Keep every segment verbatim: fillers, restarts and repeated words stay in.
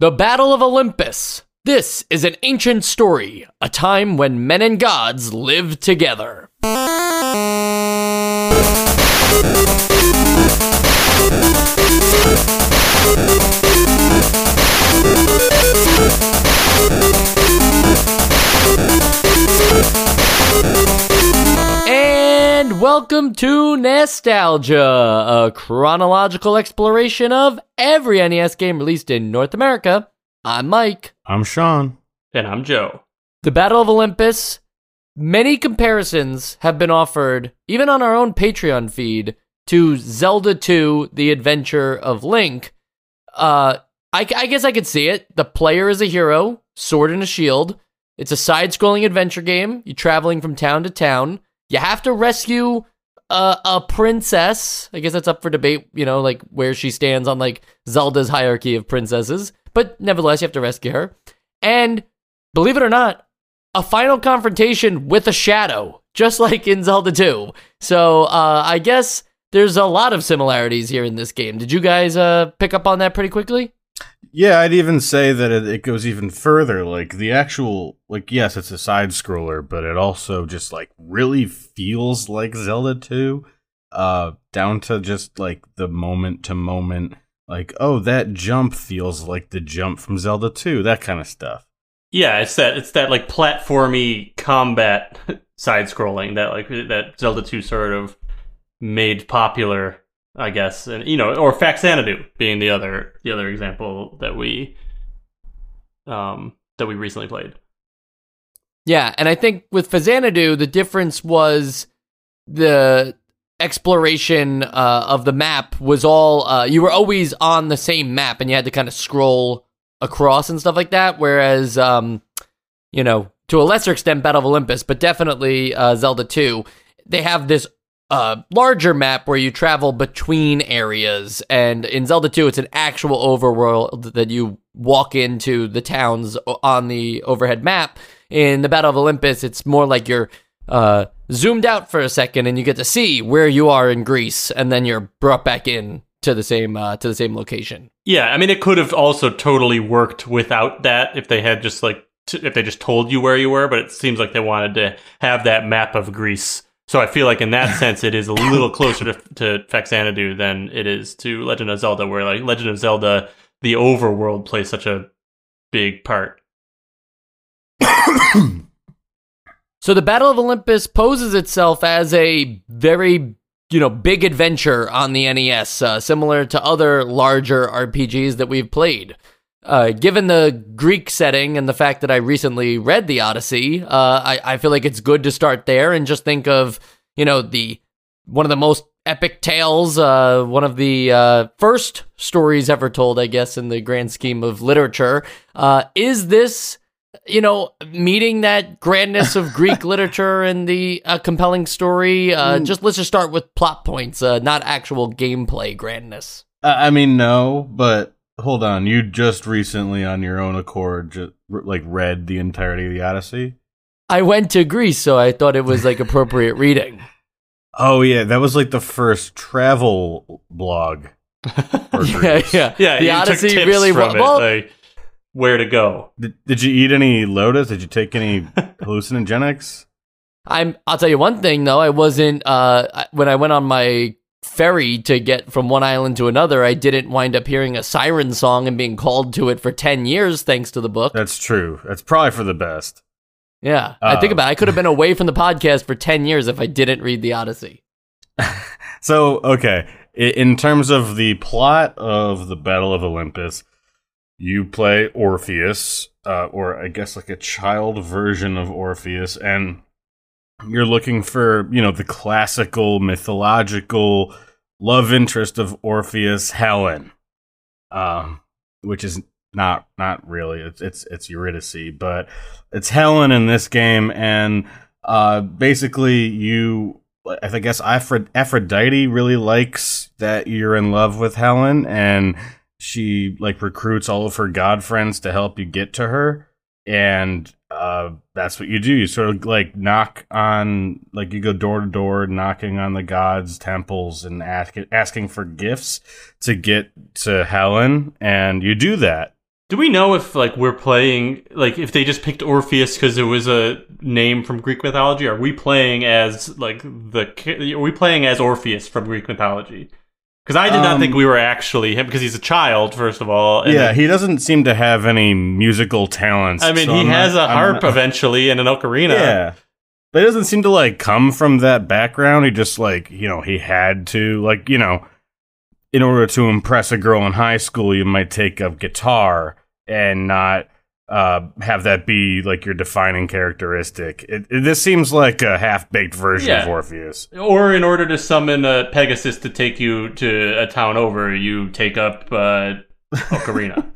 The Battle of Olympus. This is an ancient story, a time when men and gods lived together. And welcome to Nostalgia, a chronological exploration of every N E S game released in North America. I'm Mike. I'm Sean. And I'm Joe. The Battle of Olympus. Many comparisons have been offered, even on our own Patreon feed, to Zelda two, The Adventure of Link. Uh, I, I guess I could see it. The player is a hero, sword and a shield. It's a side-scrolling adventure game. You're traveling from town to town. You have to rescue a, a princess. I guess that's up for debate, you know, like where she stands on like Zelda's hierarchy of princesses. But nevertheless, you have to rescue her. And believe it or not, a final confrontation with a shadow, just like in Zelda two. So uh, I guess there's a lot of similarities here in this game. Did you guys uh, pick up on that pretty quickly? Yeah, I'd even say that it, it goes even further. Like the actual, like, yes, it's a side scroller, but it also just like really feels like Zelda two, uh, down to just like the moment to moment. Like, oh, that jump feels like the jump from Zelda two, that kind of stuff. Yeah, it's that it's that like platformy combat side scrolling that like that Zelda two sort of made popular, I guess, and you know, or Faxanadu being the other the other example that we um that we recently played. Yeah, and I think with Faxanadu, the difference was the exploration uh, of the map was all uh, you were always on the same map, and you had to kind of scroll across and stuff like that, whereas um, you know, to a lesser extent Battle of Olympus, but definitely uh, Zelda two, they have this uh, larger map where you travel between areas, and in Zelda two it's an actual overworld that you walk into the towns on the overhead map. In the Battle of Olympus, it's more like you're uh, zoomed out for a second, and you get to see where you are in Greece, and then you're brought back in to the same uh, to the same location. Yeah, I mean, it could have also totally worked without that if they had just like t- if they just told you where you were. But it seems like they wanted to have that map of Greece. So I feel like in that sense, it is a little closer to, to Faxanadu than it is to Legend of Zelda, where like Legend of Zelda, the overworld plays such a big part. So the Battle of Olympus poses itself as a very, you know, big adventure on the N E S, uh, similar to other larger R P Gs that we've played. Uh, given the Greek setting and the fact that I recently read the Odyssey, uh, I, I feel like it's good to start there and just think of, you know, the one of the most epic tales, uh, one of the uh, first stories ever told, I guess, in the grand scheme of literature. Uh, is this... You know, meeting that grandness of Greek literature and the uh, compelling story. Uh, just let's just start with plot points, uh, not actual gameplay grandness. Uh, I mean, no, but hold on. You just recently, on your own accord, just, like read the entirety of the Odyssey. I went to Greece, so I thought it was like appropriate reading. Oh yeah, that was like the first travel blog. For yeah, yeah, yeah. The Odyssey really was. Well, like- Where to go? Did, did you eat any lotus? Did you take any hallucinogenics? I'm. I'll tell you one thing though. I wasn't. Uh, when I went on my ferry to get from one island to another, I didn't wind up hearing a siren song and being called to it for ten years, thanks to the book. That's true. That's probably for the best. Yeah, uh, I think about it. I could have been away from the podcast for ten years if I didn't read the Odyssey. So okay, in terms of the plot of the Battle of Olympus. You play Orpheus, uh, or I guess like a child version of Orpheus, and you're looking for, you know, the classical mythological love interest of Orpheus, Helen, um, which is not not really it's it's it's Eurydice, but it's Helen in this game, and uh, basically you, I guess Aphro- Aphrodite really likes that you're in love with Helen, and she like recruits all of her god friends to help you get to her, and uh, that's what you do. You sort of like knock on, like you go door to door, knocking on the gods' temples and ask, asking for gifts to get to Helen, and you do that. Do we know if, like, we're playing, like, if they just picked Orpheus because it was a name from Greek mythology? Are we playing as, like, the, are we playing as Orpheus from Greek mythology? Because I did um, not think we were actually him, because he's a child, first of all. And yeah, it, he doesn't seem to have any musical talents. I mean, so he I'm has not, a harp not, eventually and an ocarina. Yeah. But he doesn't seem to, like, come from that background. He just, like, you know, he had to, like, you know, in order to impress a girl in high school, you might take up guitar and not uh, have that be, like, your defining characteristic. It, it, this seems like a half-baked version yeah. of Orpheus. Or in order to summon a Pegasus to take you to a town over, you take up uh, ocarina.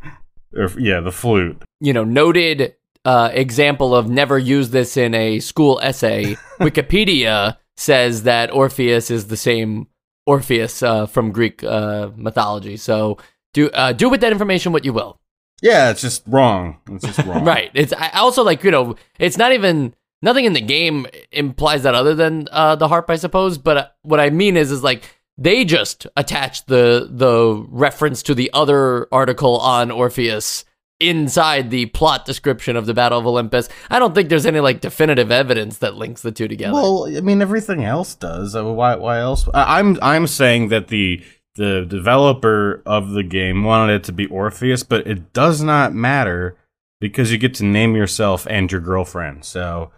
Yeah, the flute. You know, noted uh, example of never use this in a school essay. Wikipedia says that Orpheus is the same Orpheus uh, from Greek uh, mythology. So do uh, do with that information what you will. Yeah, it's just wrong. It's just wrong. Right. It's I also like, you know, it's not even, nothing in the game implies that other than uh, the harp, I suppose. But uh, what I mean is, is like they just attach the the reference to the other article on Orpheus inside the plot description of the Battle of Olympus. I don't think there's any, like, definitive evidence that links the two together. Well, I mean, everything else does. I mean, why? Why else? I'm I'm saying that the the developer of the game wanted it to be Orpheus, but it does not matter because you get to name yourself and your girlfriend. So,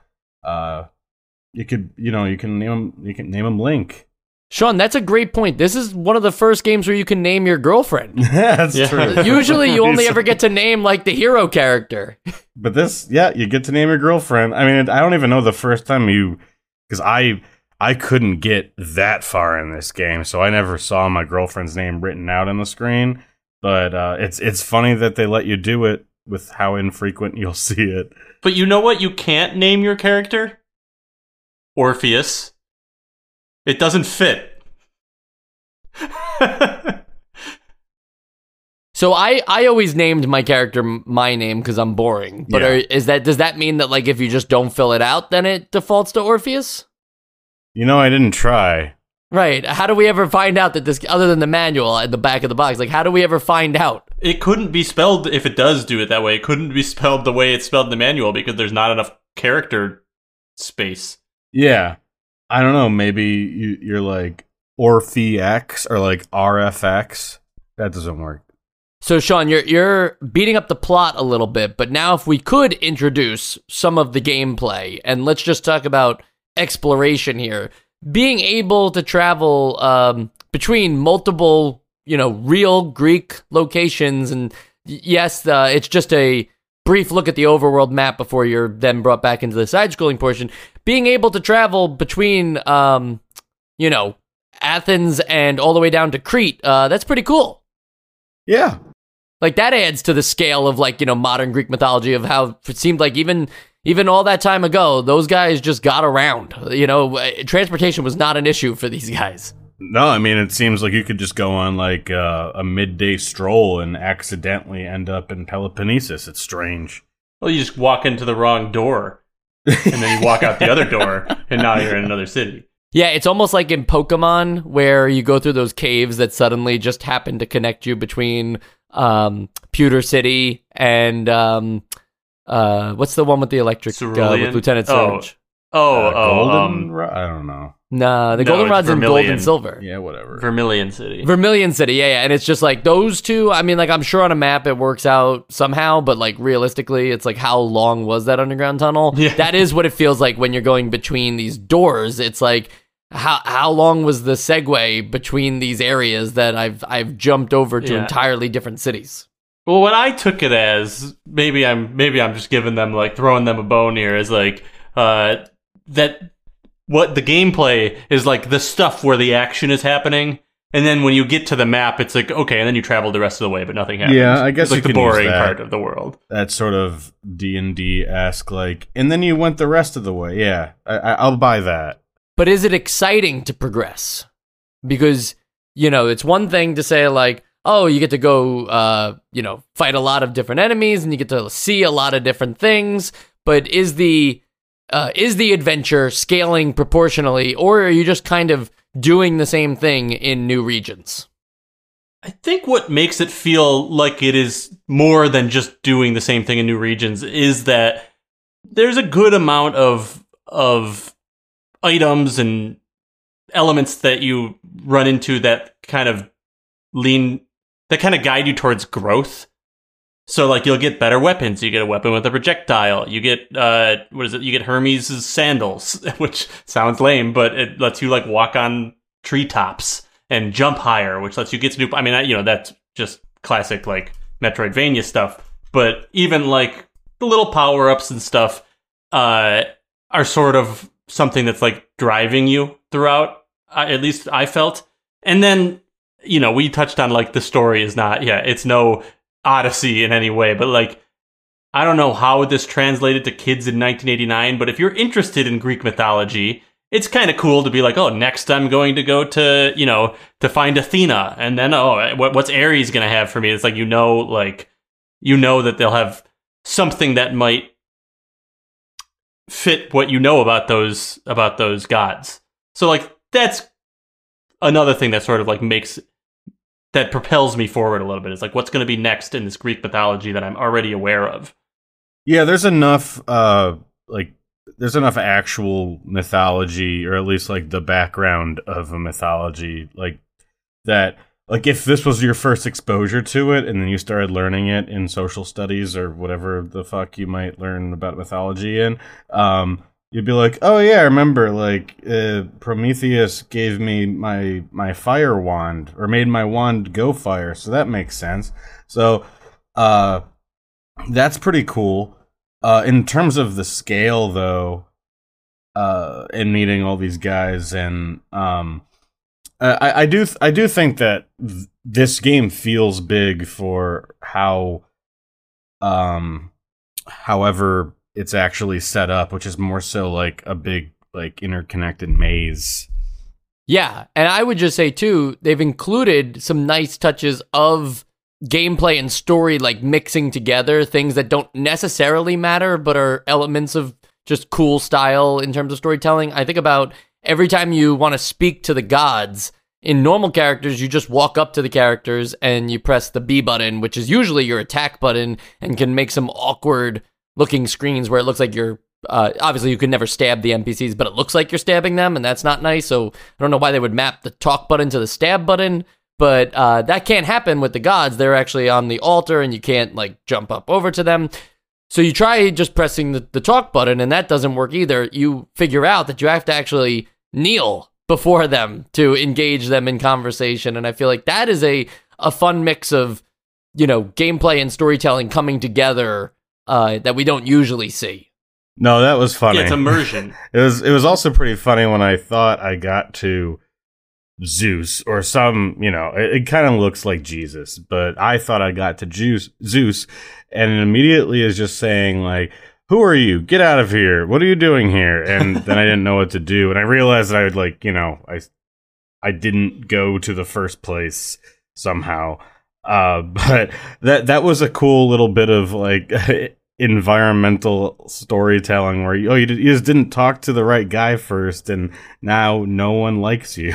uh, you could you know you can name him, you can name him Link. Sean, that's a great point. This is one of the first games where you can name your girlfriend. Yeah, that's yeah. true. Usually you only ever get to name, like, the hero character. But this, yeah, you get to name your girlfriend. I mean, I don't even know the first time you... Because I I couldn't get that far in this game, so I never saw my girlfriend's name written out on the screen. But uh, it's it's funny that they let you do it with how infrequent you'll see it. But you know what? You can't name your character? Orpheus. It doesn't fit. So I, I always named my character my name because I'm boring. But yeah. are, is that does that mean that, like, if you just don't fill it out, then it defaults to Orpheus? You know, I didn't try. Right. How do we ever find out that this, other than the manual at the back of the box, like, how do we ever find out? It couldn't be spelled, if it does do it that way, it couldn't be spelled the way it's spelled in the manual because there's not enough character space. Yeah. I don't know, maybe you, you're like Orphex or like R F X. That doesn't work. So, Sean, you're you're beating up the plot a little bit, but now if we could introduce some of the gameplay, and let's just talk about exploration here. Being able to travel um, between multiple, you know, real Greek locations, and yes, uh, it's just a brief look at the overworld map before you're then brought back into the side-scrolling portion. Being able to travel between, um, you know, Athens and all the way down to Crete, uh, that's pretty cool. Yeah. Like, that adds to the scale of, like, you know, modern Greek mythology of how it seemed like even even all that time ago, those guys just got around. You know, transportation was not an issue for these guys. No, I mean, it seems like you could just go on, like, uh, a midday stroll and accidentally end up in Peloponnesus. It's strange. Well, you just walk into the wrong door, and then you walk out the other door, and now you're in another city. Yeah, it's almost like in Pokemon, where you go through those caves that suddenly just happen to connect you between um, Pewter City and, um, uh, what's the one with the electric, uh, with Lieutenant Surge? Oh, oh, uh, Golden, um, I don't know. Nah, the no, Goldenrod's in Gold and Silver. Yeah, whatever. Vermilion City. Vermilion City, yeah, yeah. And it's just like those two, I mean, like, I'm sure on a map it works out somehow, but, like, realistically, it's like, how long was that underground tunnel? Yeah. That is what it feels like when you're going between these doors. It's like, how how long was the segue between these areas that I've I've jumped over to yeah. entirely different cities? Well, what I took it as, maybe I'm maybe I'm just giving them, like, throwing them a bone here, is like, uh, that what the gameplay is, like, the stuff where the action is happening, and then when you get to the map, it's like, okay, and then you travel the rest of the way, but nothing happens. Yeah, I guess it's like you the can boring use that, part of the world. That sort of D and D-esque, like, and then you went the rest of the way. Yeah, I, I'll buy that. But is it exciting to progress? Because, you know, it's one thing to say, like, oh, you get to go, uh, you know, fight a lot of different enemies, and you get to see a lot of different things, but is the Uh, is the adventure scaling proportionally, or are you just kind of doing the same thing in new regions? I think what makes it feel like it is more than just doing the same thing in new regions is that there's a good amount of of items and elements that you run into that kind of lean, that kind of guide you towards growth. So, like, you'll get better weapons. You get a weapon with a projectile. You get, uh, what is it? You get Hermes' sandals, which sounds lame, but it lets you, like, walk on treetops and jump higher, which lets you get to do... I mean, I, you know, that's just classic, like, Metroidvania stuff. But even, like, the little power-ups and stuff uh, are sort of something that's, like, driving you throughout, I, at least I felt. And then, you know, we touched on, like, the story is not... Yeah, it's no... Odyssey in any way, but like, I don't know how this translated to kids in nineteen eighty-nine, but if you're interested in Greek mythology, it's kind of cool to be like, oh, next I'm going to go to, you know, to find Athena, and then, oh, what, what's Ares going to have for me? It's like, you know, like, you know that they'll have something that might fit what you know about those, about those gods. So like, that's another thing that sort of like makes that propels me forward a little bit. It's like, what's going to be next in this Greek mythology that I'm already aware of? Yeah, there's enough, uh, like, there's enough actual mythology, or at least, like, the background of a mythology, like, that, like, if this was your first exposure to it, and then you started learning it in social studies, or whatever the fuck you might learn about mythology in, um... you'd be like, oh yeah, I remember, like, uh, Prometheus gave me my my fire wand, or made my wand go fire, so that makes sense. So, uh, that's pretty cool. Uh, in terms of the scale, though, uh, and meeting all these guys, and um, I, I do th- I do think that th- this game feels big for how, um, however. It's actually set up, which is more so like a big, like, interconnected maze. Yeah, and I would just say, too, they've included some nice touches of gameplay and story, like, mixing together things that don't necessarily matter, but are elements of just cool style in terms of storytelling. I think about every time you want to speak to the gods, in normal characters, you just walk up to the characters and you press the B button, which is usually your attack button, and can make some awkward looking screens where it looks like you're, uh, obviously you could never stab the N P Cs, but it looks like you're stabbing them, and that's not nice, so I don't know why they would map the talk button to the stab button, but uh, that can't happen with the gods. They're actually on the altar, and you can't, like, jump up over to them, so you try just pressing the, the talk button, and that doesn't work either. You figure out that you have to actually kneel before them to engage them in conversation, and I feel like that is a, a fun mix of, you know, gameplay and storytelling coming together Uh, that we don't usually see. No, that was funny. Yeah, it's immersion. it was it was also pretty funny when I thought I got to Zeus or some, you know, it, it kind of looks like Jesus, but I thought I got to Zeus, Zeus, and it immediately is just saying, like, who are you? Get out of here. What are you doing here? And then I didn't know what to do, and I realized that I would, like, you know, I, I didn't go to the first place somehow. Uh, but that that was a cool little bit of, like, environmental storytelling where you, oh, you, did, you just didn't talk to the right guy first, and now no one likes you.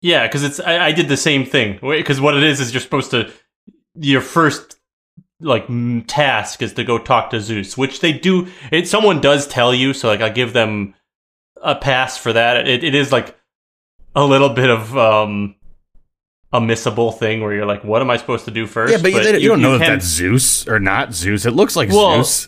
Yeah, because it's I, I did the same thing. Because what it is is you're supposed to your first like task is to go talk to Zeus, which they do. It someone does tell you, so like I give them a pass for that. It it is like a little bit of um. a missable thing where you're like, what am I supposed to do first? Yeah, but, but you, you don't you know you that that's Zeus or not Zeus. It looks like well, Zeus.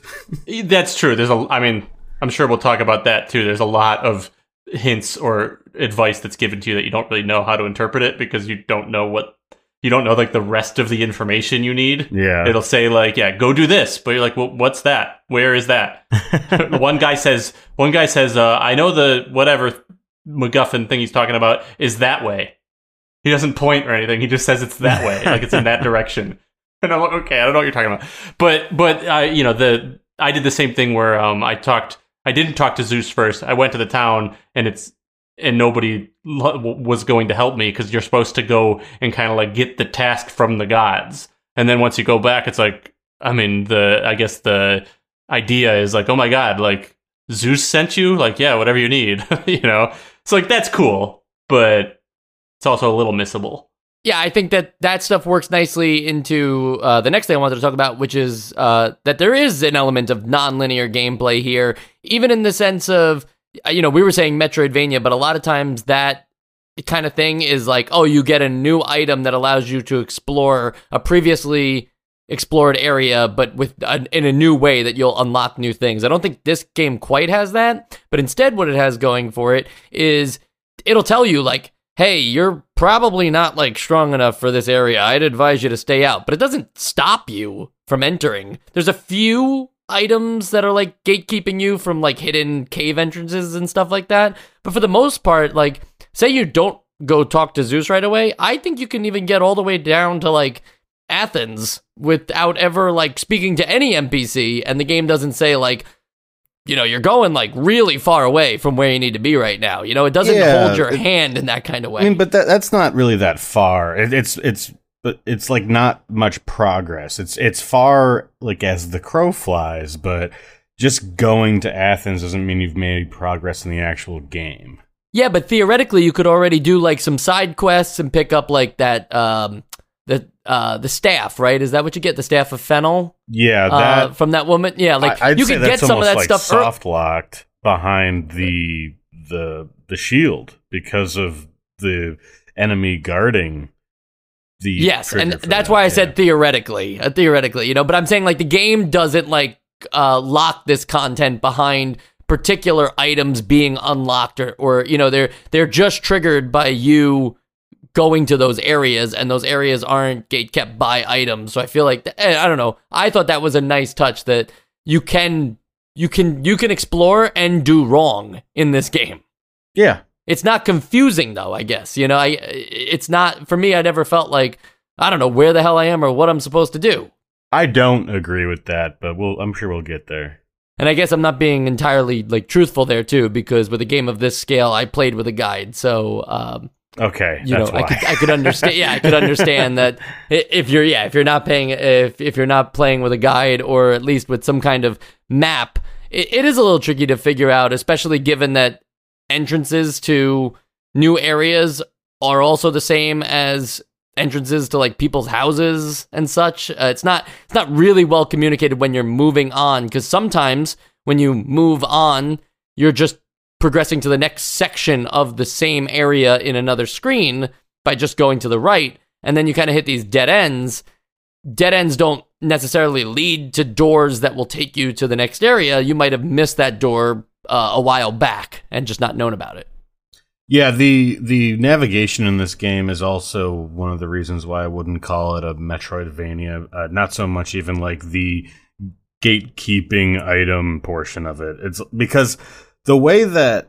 That's true. There's a, I mean, I'm sure we'll talk about that too. There's a lot of hints or advice that's given to you that you don't really know how to interpret it because you don't know what, you don't know like the rest of the information you need. Yeah. It'll say like, yeah, go do this. But you're like, well, what's that? Where is that? one guy says, one guy says, uh, I know the whatever MacGuffin thing he's talking about is that way. He doesn't point or anything. He just says it's that way, like it's in that direction. And I'm like, okay, I don't know what you're talking about. But but I, you know, the I did the same thing where um I talked. I didn't talk to Zeus first. I went to the town, and it's and nobody lo- was going to help me because you're supposed to go and kind of like get the task from the gods. And then once you go back, it's like, I mean, the I guess the idea is like, oh my god, like Zeus sent you, like yeah, whatever you need, you know. It's like that's cool, but it's also a little missable. yeah, I think that that stuff works nicely into uh, the next thing I wanted to talk about, which is uh, that there is an element of nonlinear gameplay here, even in the sense of, you know, we were saying Metroidvania, but a lot of times that kind of thing is like, oh, you get a new item that allows you to explore a previously explored area, but with a, in a new way that you'll unlock new things. I don't think this game quite has that, but instead what it has going for it is it'll tell you, like, hey, you're probably not, like, strong enough for this area. I'd advise you to stay out. But it doesn't stop you from entering. There's a few items that are, like, gatekeeping you from, like, hidden cave entrances and stuff like that. But for the most part, like, say you don't go talk to Zeus right away, I think you can even get all the way down to, like, Athens without ever, like, speaking to any N P C. And the game doesn't say, like, you know, you're going, like, really far away from where you need to be right now. You know, it doesn't yeah, hold your it, hand in that kind of way. I mean, but that, that's not really that far. It, it's, it's, it's like not much progress. It's, it's far, like, as the crow flies, but just going to Athens doesn't mean you've made progress in the actual game. Yeah, but theoretically, you could already do, like, some side quests and pick up, like, that, um, the uh the staff, right? Is that what you get? The staff of Fennel? Yeah, that, uh, from that woman. Yeah, like I, you could get some of that, like, stuff soft locked behind the the the shield because of the enemy guarding the yes, and that's that. why I yeah. said theoretically, uh, theoretically, you know. But I'm saying, like, the game doesn't, like, uh, lock this content behind particular items being unlocked or or you know they're they're just triggered by you going to those areas, and those areas aren't gate kept by items. So I feel like, th- I don't know. I thought that was a nice touch that you can, you can, you can explore and do wrong in this game. Yeah. It's not confusing though, I guess, you know, I, it's not for me. I never felt like, I don't know where the hell I am or what I'm supposed to do. I don't agree with that, but we'll, I'm sure we'll get there. And I guess I'm not being entirely, like, truthful there too, because with a game of this scale, I played with a guide. So, um, Okay, you that's know, why. I could, I could understand. Yeah, I could understand that if you're, yeah, if you're not paying, if if you're not playing with a guide or at least with some kind of map, it, it is a little tricky to figure out, especially given that entrances to new areas are also the same as entrances to, like, people's houses and such. Uh, it's not, it's not really well communicated when you're moving on, because sometimes when you move on, you're just progressing to the next section of the same area in another screen by just going to the right, and then you kind of hit these dead ends. Dead ends don't necessarily lead to doors that will take you to the next area. You might have missed that door uh, a while back and just not known about it. Yeah, the the navigation in this game is also one of the reasons why I wouldn't call it a Metroidvania. Uh, not so much even like the gatekeeping item portion of it. It's because the way that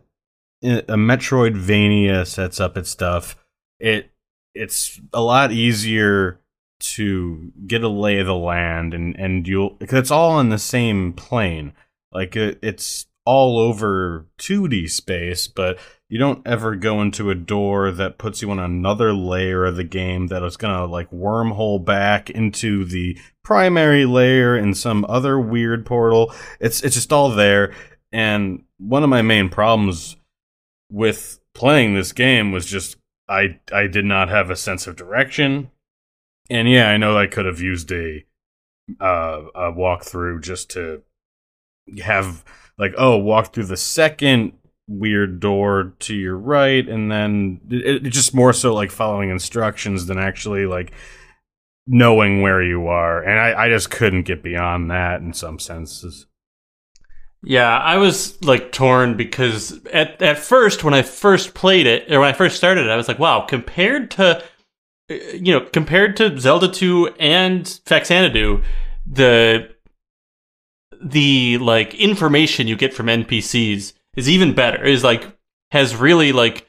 a Metroidvania sets up its stuff, it it's a lot easier to get a lay of the land, and, and you'll, because it's all on the same plane. Like, it, it's all over two D space, but you don't ever go into a door that puts you on another layer of the game that is going to, like, wormhole back into the primary layer in some other weird portal. It's, it's just all there. And one of my main problems with playing this game was just I I did not have a sense of direction. And yeah, I know I could have used a uh, a walkthrough just to have, like, oh, walk through the second weird door to your right, and then it, it just more so like following instructions than actually, like, knowing where you are. And I, I just couldn't get beyond that in some senses. Yeah, I was, like, torn because at, at first, when I first played it, or when I first started it, I was like, wow, compared to, you know, compared to Zelda two and Faxanadu, the, the, like, information you get from N P Cs is even better. Is, like, has really, like,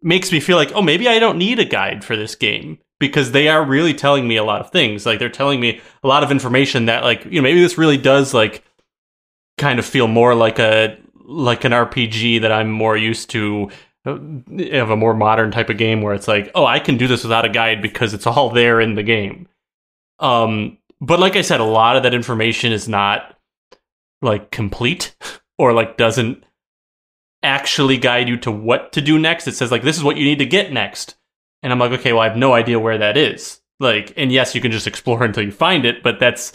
makes me feel like, oh, maybe I don't need a guide for this game, because they are really telling me a lot of things. Like, they're telling me a lot of information that, like, you know, maybe this really does, like, kind of feel more like a like an R P G that I'm more used to, of a more modern type of game where it's like, oh, I can do this without a guide because it's all there in the game. Um, but like I said, a lot of that information is not, like, complete or, like, doesn't actually guide you to what to do next. It says, like, this is what you need to get next. And I'm like, okay, well, I have no idea where that is. Like, and yes, you can just explore until you find it, but that's,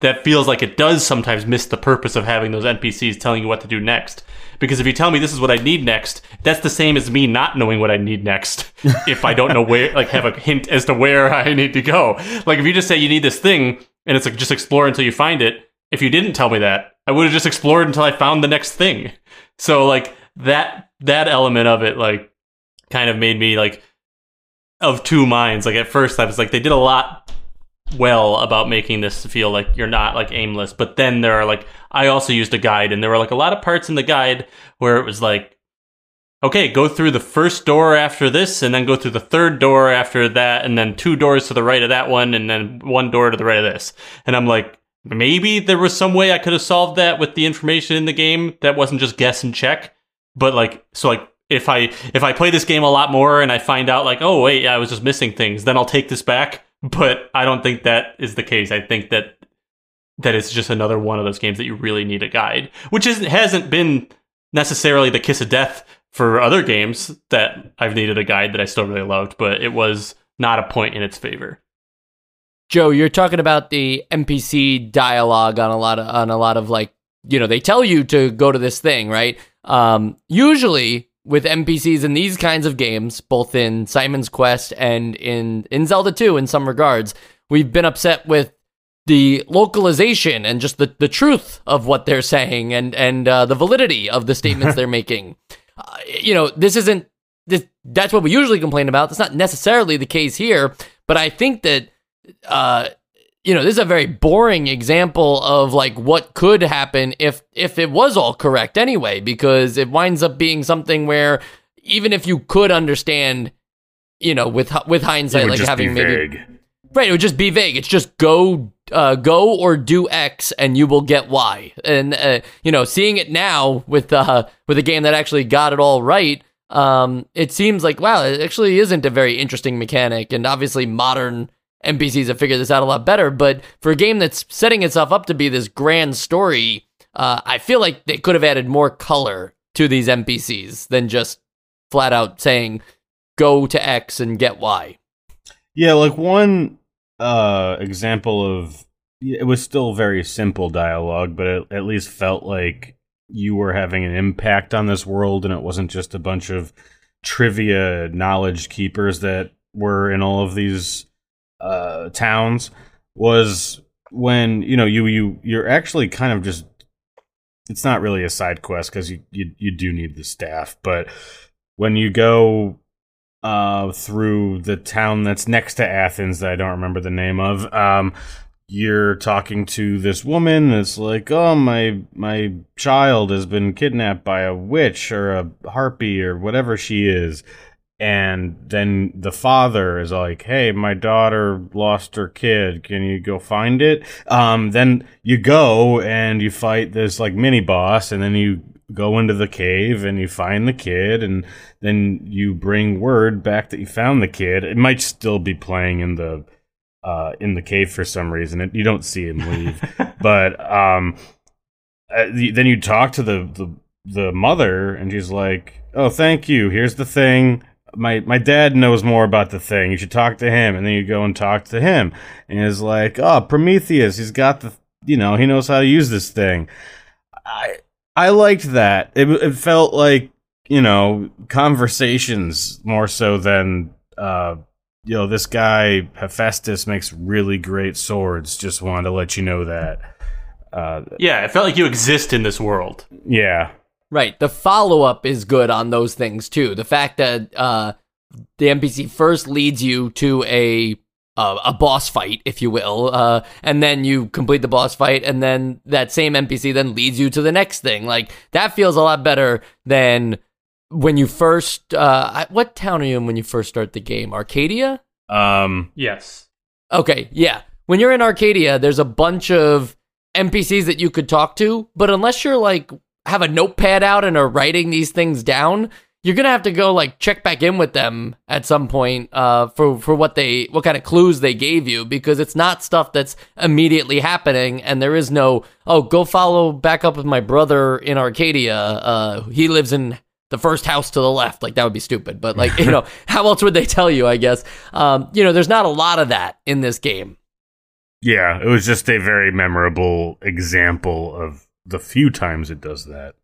that feels like it does sometimes miss the purpose of having those N P Cs telling you what to do next. Because if you tell me this is what I need next, that's the same as me not knowing what I need next. If I don't know where, like, have a hint as to where I need to go. Like, if you just say you need this thing, and it's like, just explore until you find it, if you didn't tell me that, I would have just explored until I found the next thing. So, like, that that element of it, like, kind of made me, like, of two minds. Like, at first, I was like, they did a lot well about making this feel like you're not, like, aimless. But then there are, like, I also used a guide, and there were, like, a lot of parts in the guide where it was like, okay, go through the first door after this, and then go through the third door after that, and then two doors to the right of that one, and then one door to the right of this. And I'm like, maybe there was some way I could have solved that with the information in the game that wasn't just guess and check. But, like, so, like, if I if I play this game a lot more and I find out, like, oh, wait, I was just missing things, then I'll take this back. But I don't think that is the case. I think that that it's just another one of those games that you really need a guide, which isn't, hasn't been necessarily the kiss of death for other games that I've needed a guide that I still really loved, but it was not a point in its favor. Joe, you're talking about the N P C dialogue on a lot of, on a lot of like, you know, they tell you to go to this thing, right? Um, usually with N P Cs in these kinds of games, both in Simon's Quest and in, in Zelda two in some regards, we've been upset with the localization and just the, the truth of what they're saying and, and uh, the validity of the statements they're making. Uh, you know, this isn't, this, that's what we usually complain about. That's not necessarily the case here, but I think that, uh, you know, this is a very boring example of like what could happen if, if it was all correct anyway, because it winds up being something where even if you could understand, you know, with, with hindsight, like having maybe, right, it would just be vague. It's just go, uh, go or do X and you will get Y. And, uh, you know, seeing it now with, uh, with a game that actually got it all right, um, it seems like, wow, it actually isn't a very interesting mechanic. And obviously modern N P Cs have figured this out a lot better, but for a game that's setting itself up to be this grand story, uh, I feel like they could have added more color to these N P Cs than just flat out saying, go to X and get Y. Yeah, like one uh, example of, it was still very simple dialogue, but it at least felt like you were having an impact on this world, and it wasn't just a bunch of trivia knowledge keepers that were in all of these Uh, towns, was when, you know, you, you, you're actually kind of just, it's not really a side quest because you, you, you do need the staff, but when you go uh, through the town that's next to Athens that I don't remember the name of, um, you're talking to this woman and it's like, oh, my, my child has been kidnapped by a witch or a harpy or whatever she is. And then the father is like, hey, my daughter lost her kid. Can you go find it? Um, then you go and you fight this like mini boss, and then you go into the cave and you find the kid, and then you bring word back that you found the kid. It might still be playing in the uh, in the cave for some reason. It, you don't see him leave. But um, then you talk to the, the, the mother, and she's like, oh, thank you. Here's the thing. My my dad knows more about the thing. You should talk to him. And then you go and talk to him. And it's like, oh, Prometheus, he's got the, you know, he knows how to use this thing. I I liked that. It it felt like, you know, conversations more so than, uh, you know, this guy Hephaestus makes really great swords. Just wanted to let you know that. Uh, yeah, it felt like you exist in this world. Yeah. Right. The follow-up is good on those things, too. The fact that uh, the N P C first leads you to a uh, a boss fight, if you will, uh, and then you complete the boss fight, and then that same N P C then leads you to the next thing. Like, that feels a lot better than when you first... Uh, what town are you in when you first start the game? Arcadia? Um. Yes. Okay, yeah. When you're in Arcadia, there's a bunch of N P Cs that you could talk to, but unless you're, like... have a notepad out and are writing these things down, you're gonna have to go like check back in with them at some point uh for for what they what kind of clues they gave you, because it's not stuff that's immediately happening, and there is no, oh, go follow back up with my brother in Arcadia, uh he lives in the first house to the left. Like, that would be stupid. But, like, you know, how else would they tell you, I guess? Um, you know, there's not a lot of that in this game. Yeah, it was just a very memorable example of the few times it does that.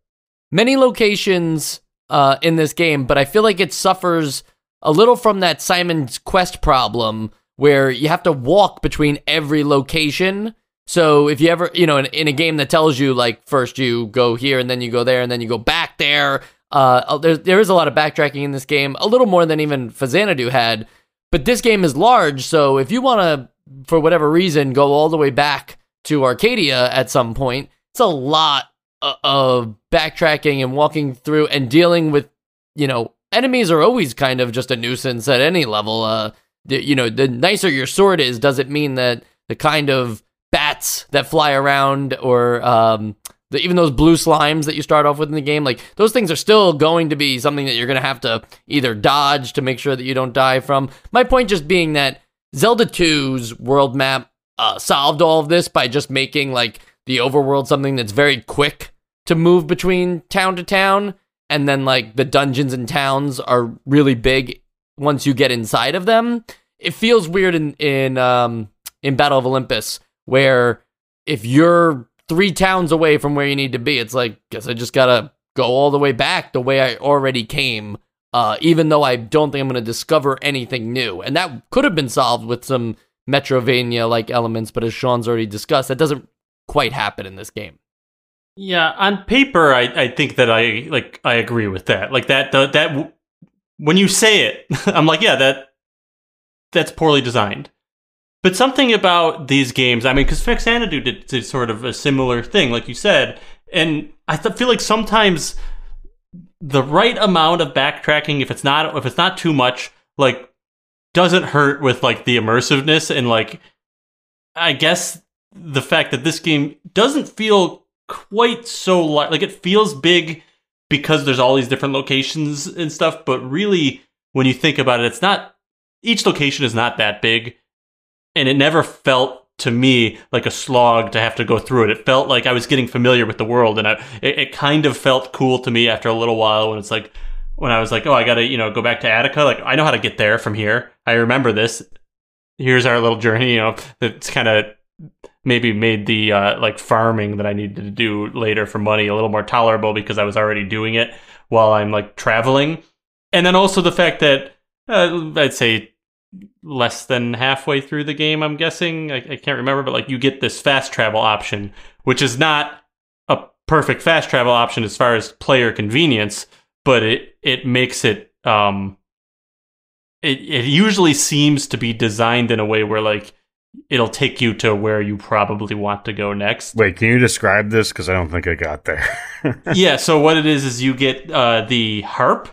Many locations uh, in this game, but I feel like it suffers a little from that Simon's Quest problem where you have to walk between every location. So if you ever, you know, in, in a game that tells you, like, first you go here and then you go there and then you go back there, uh, there, there is a lot of backtracking in this game, a little more than even Faxanadu had. But this game is large, so if you want to, for whatever reason, go all the way back to Arcadia at some point, it's a lot of backtracking and walking through and dealing with, you know, enemies are always kind of just a nuisance at any level. Uh, the, you know, the nicer your sword is, doesn't mean that the kind of bats that fly around or um, the, even those blue slimes that you start off with in the game, like, those things are still going to be something that you're going to have to either dodge to make sure that you don't die from. My point just being that Zelda two's world map uh, solved all of this by just making, like, the overworld something that's very quick to move between town to town, and then, like, the dungeons and towns are really big once you get inside of them. It feels weird in in um, in Battle of Olympus, where if you're three towns away from where you need to be, it's like, guess I just gotta go all the way back the way I already came, uh, even though I don't think I'm gonna discover anything new. And that could have been solved with some Metroidvania-like elements, but as Sean's already discussed, that doesn't quite happen in this game. Yeah, on paper, I, I think that I like I agree with that. Like that the, that when you say it, I'm like, yeah, that that's poorly designed. But something about these games, I mean, because Faxanadu did, did sort of a similar thing, like you said, and I th- feel like sometimes the right amount of backtracking, if it's not if it's not too much, like, doesn't hurt with, like, the immersiveness and, like, I guess the fact that this game doesn't feel quite so li- like it feels big because there's all these different locations and stuff, but really when you think about it, it's not, each location is not that big, and it never felt to me like a slog to have to go through it. It felt like I was getting familiar with the world, and I, it, it kind of felt cool to me after a little while when it's like, when I was like, oh, I gotta, you know, go back to Attica, like, I know how to get there from here, I remember this, here's our little journey, you know, it's kind of maybe made the uh, like farming that I needed to do later for money a little more tolerable because I was already doing it while I'm, like, traveling. And then also the fact that uh, I'd say less than halfway through the game, I'm guessing, I, I can't remember, but, like, you get this fast travel option, which is not a perfect fast travel option as far as player convenience, but it, it makes it, um, it, it usually seems to be designed in a way where, like, it'll take you to where you probably want to go next. Wait, can you describe this? Because I don't think I got there. Yeah, so what it is is you get uh, the harp.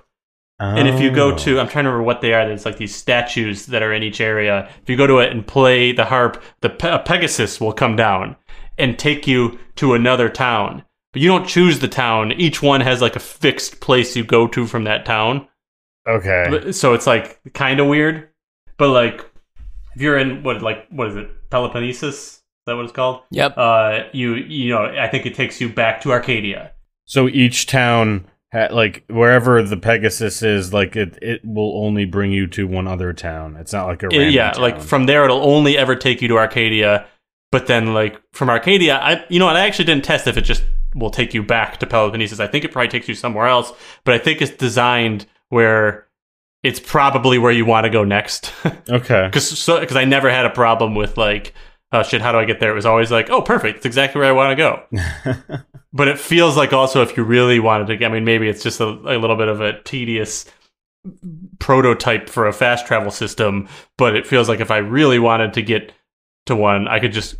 Oh. And if you go to, I'm trying to remember what they are, there's, like, these statues that are in each area. If you go to it and play the harp, the pe- Pegasus will come down and take you to another town. But you don't choose the town. Each one has, like, a fixed place you go to from that town. Okay. So it's, like, kind of weird. But, like, if you're in what like what is it Peloponnesus? Is that what it's called? Yep. Uh, you you know I think it takes you back to Arcadia. So each town, ha- like wherever the Pegasus is, like it, it will only bring you to one other town. It's not like a random yeah. Town. Like from there, it'll only ever take you to Arcadia. But then like from Arcadia, I you know and I actually didn't test if it just will take you back to Peloponnesus. I think it probably takes you somewhere else. But I think it's designed where it's probably where you want to go next. Okay. Because so, I never had a problem with like, oh shit, how do I get there? It was always like, oh, perfect. It's exactly where I want to go. But it feels like also if you really wanted to, I mean, maybe it's just a, a little bit of a tedious prototype for a fast travel system, but it feels like if I really wanted to get to one, I could just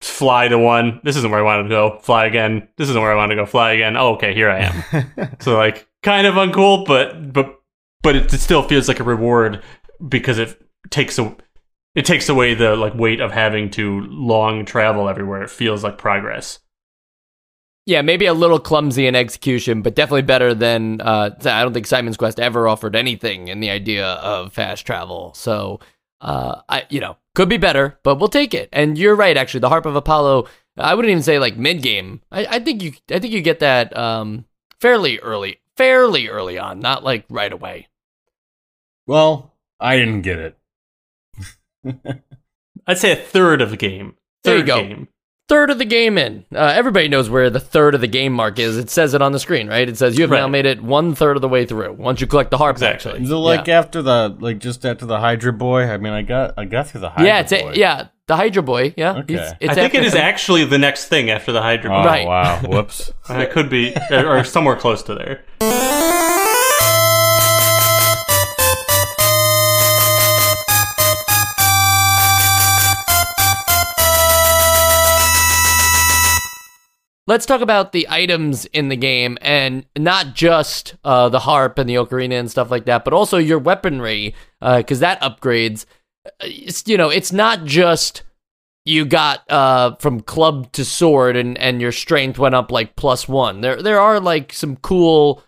fly to one. This isn't where I wanted to go. Fly again. This isn't where I want to go. Fly again. Oh, okay. Here I am. So like kind of uncool, but, but, But it still feels like a reward because it takes a, it takes away the like weight of having to long travel everywhere. It feels like progress. Yeah, maybe a little clumsy in execution, but definitely better than. Uh, I don't think Simon's Quest ever offered anything in the idea of fast travel. So, uh, I you know could be better, but we'll take it. And you're right, actually, the Harp of Apollo. I wouldn't even say like mid game. I, I think you I think you get that um, fairly early fairly early on, not like right away. Well, I didn't get it. I'd say a third of the game. Third there you go. Game. Third of the game in. Uh, everybody knows where the third of the game mark is. It says it on the screen, right? It says you have right. now made it one third of the way through. Once you collect the harp, exactly. actually, so, like yeah. after the like just after the Hydra boy. I mean, I got I got through the Hydra. Yeah, it's boy. A, yeah, the Hydra boy. Yeah, okay. It's, it's I think it is actually the next thing after the Hydra boy. Oh, right. Wow. Whoops. It could be or, or somewhere close to there. Let's talk about the items in the game, and not just uh, the harp and the ocarina and stuff like that, but also your weaponry, because uh, that upgrades. It's, you know, it's not just you got uh, from club to sword, and, and your strength went up like plus one. There, there are like some cool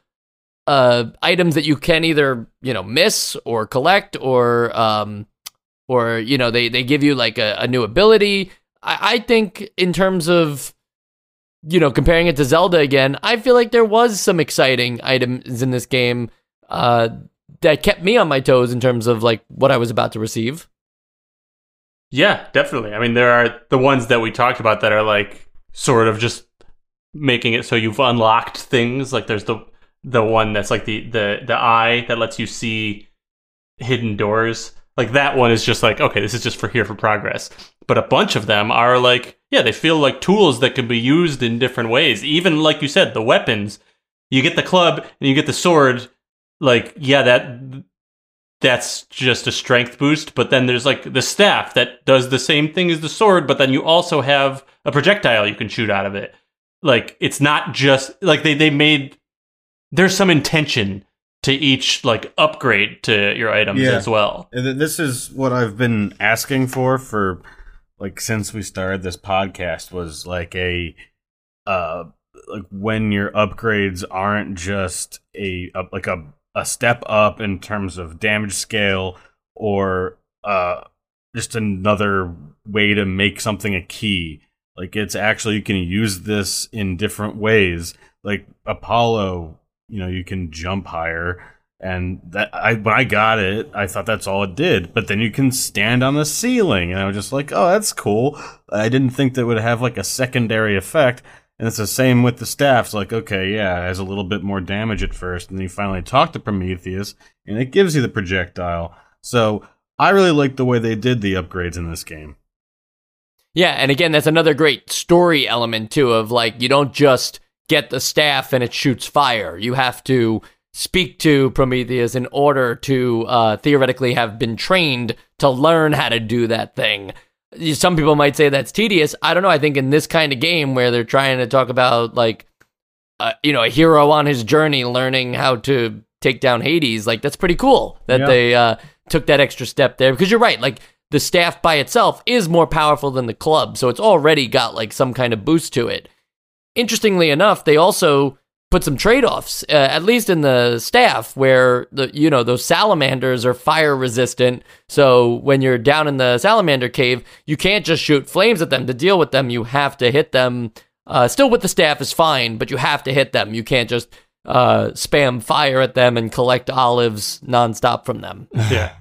uh, items that you can either you know miss or collect, or um, or you know they, they give you like a, a new ability. I, I think in terms of you know, comparing it to Zelda again, I feel like there was some exciting items in this game uh, that kept me on my toes in terms of, like, what I was about to receive. Yeah, definitely. I mean, there are the ones that we talked about that are, like, sort of just making it so you've unlocked things. Like, there's the the one that's, like, the, the, the eye that lets you see hidden doors. Like, that one is just like, okay, this is just for here for progress. But a bunch of them are, like, yeah, they feel like tools that can be used in different ways. Even, like you said, the weapons. You get the club and you get the sword. Like, yeah, that that's just a strength boost. But then there's, like, the staff that does the same thing as the sword, but then you also have a projectile you can shoot out of it. Like, it's not just... Like, they, they made... There's some intention to each, like, upgrade to your items yeah. as well. This is what I've been asking for for... like since we started this podcast was like a uh like when your upgrades aren't just a, a like a a step up in terms of damage scale or uh just another way to make something a key. Like it's actually you can use this in different ways. Like Apollo, you know, you can jump higher. And that I when I got it, I thought that's all it did. But then you can stand on the ceiling, and I was just like, "Oh, that's cool." I didn't think that would have like a secondary effect. And it's the same with the staffs. Like, okay, yeah, it has a little bit more damage at first, and then you finally talk to Prometheus, and it gives you the projectile. So I really like the way they did the upgrades in this game. Yeah, and again, that's another great story element too. Of like, you don't just get the staff and it shoots fire. You have to speak to Prometheus in order to uh, theoretically have been trained to learn how to do that thing. Some people might say that's tedious. I don't know. I think in this kind of game where they're trying to talk about like, uh, you know, a hero on his journey learning how to take down Hades, like that's pretty cool that yeah. they uh, took that extra step there. Because you're right, like the staff by itself is more powerful than the club, so it's already got like some kind of boost to it. Interestingly enough, they also put some trade-offs, uh, at least in the staff, where the you know those salamanders are fire resistant. So when you're down in the salamander cave, you can't just shoot flames at them to deal with them. You have to hit them. Uh, still with the staff is fine, but you have to hit them. You can't just uh, spam fire at them and collect olives nonstop from them. Yeah.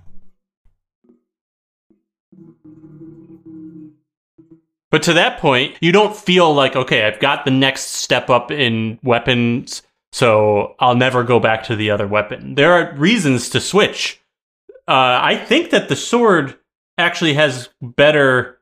But to that point, you don't feel like, okay, I've got the next step up in weapons, so I'll never go back to the other weapon. There are reasons to switch. Uh, I think that the sword actually has better,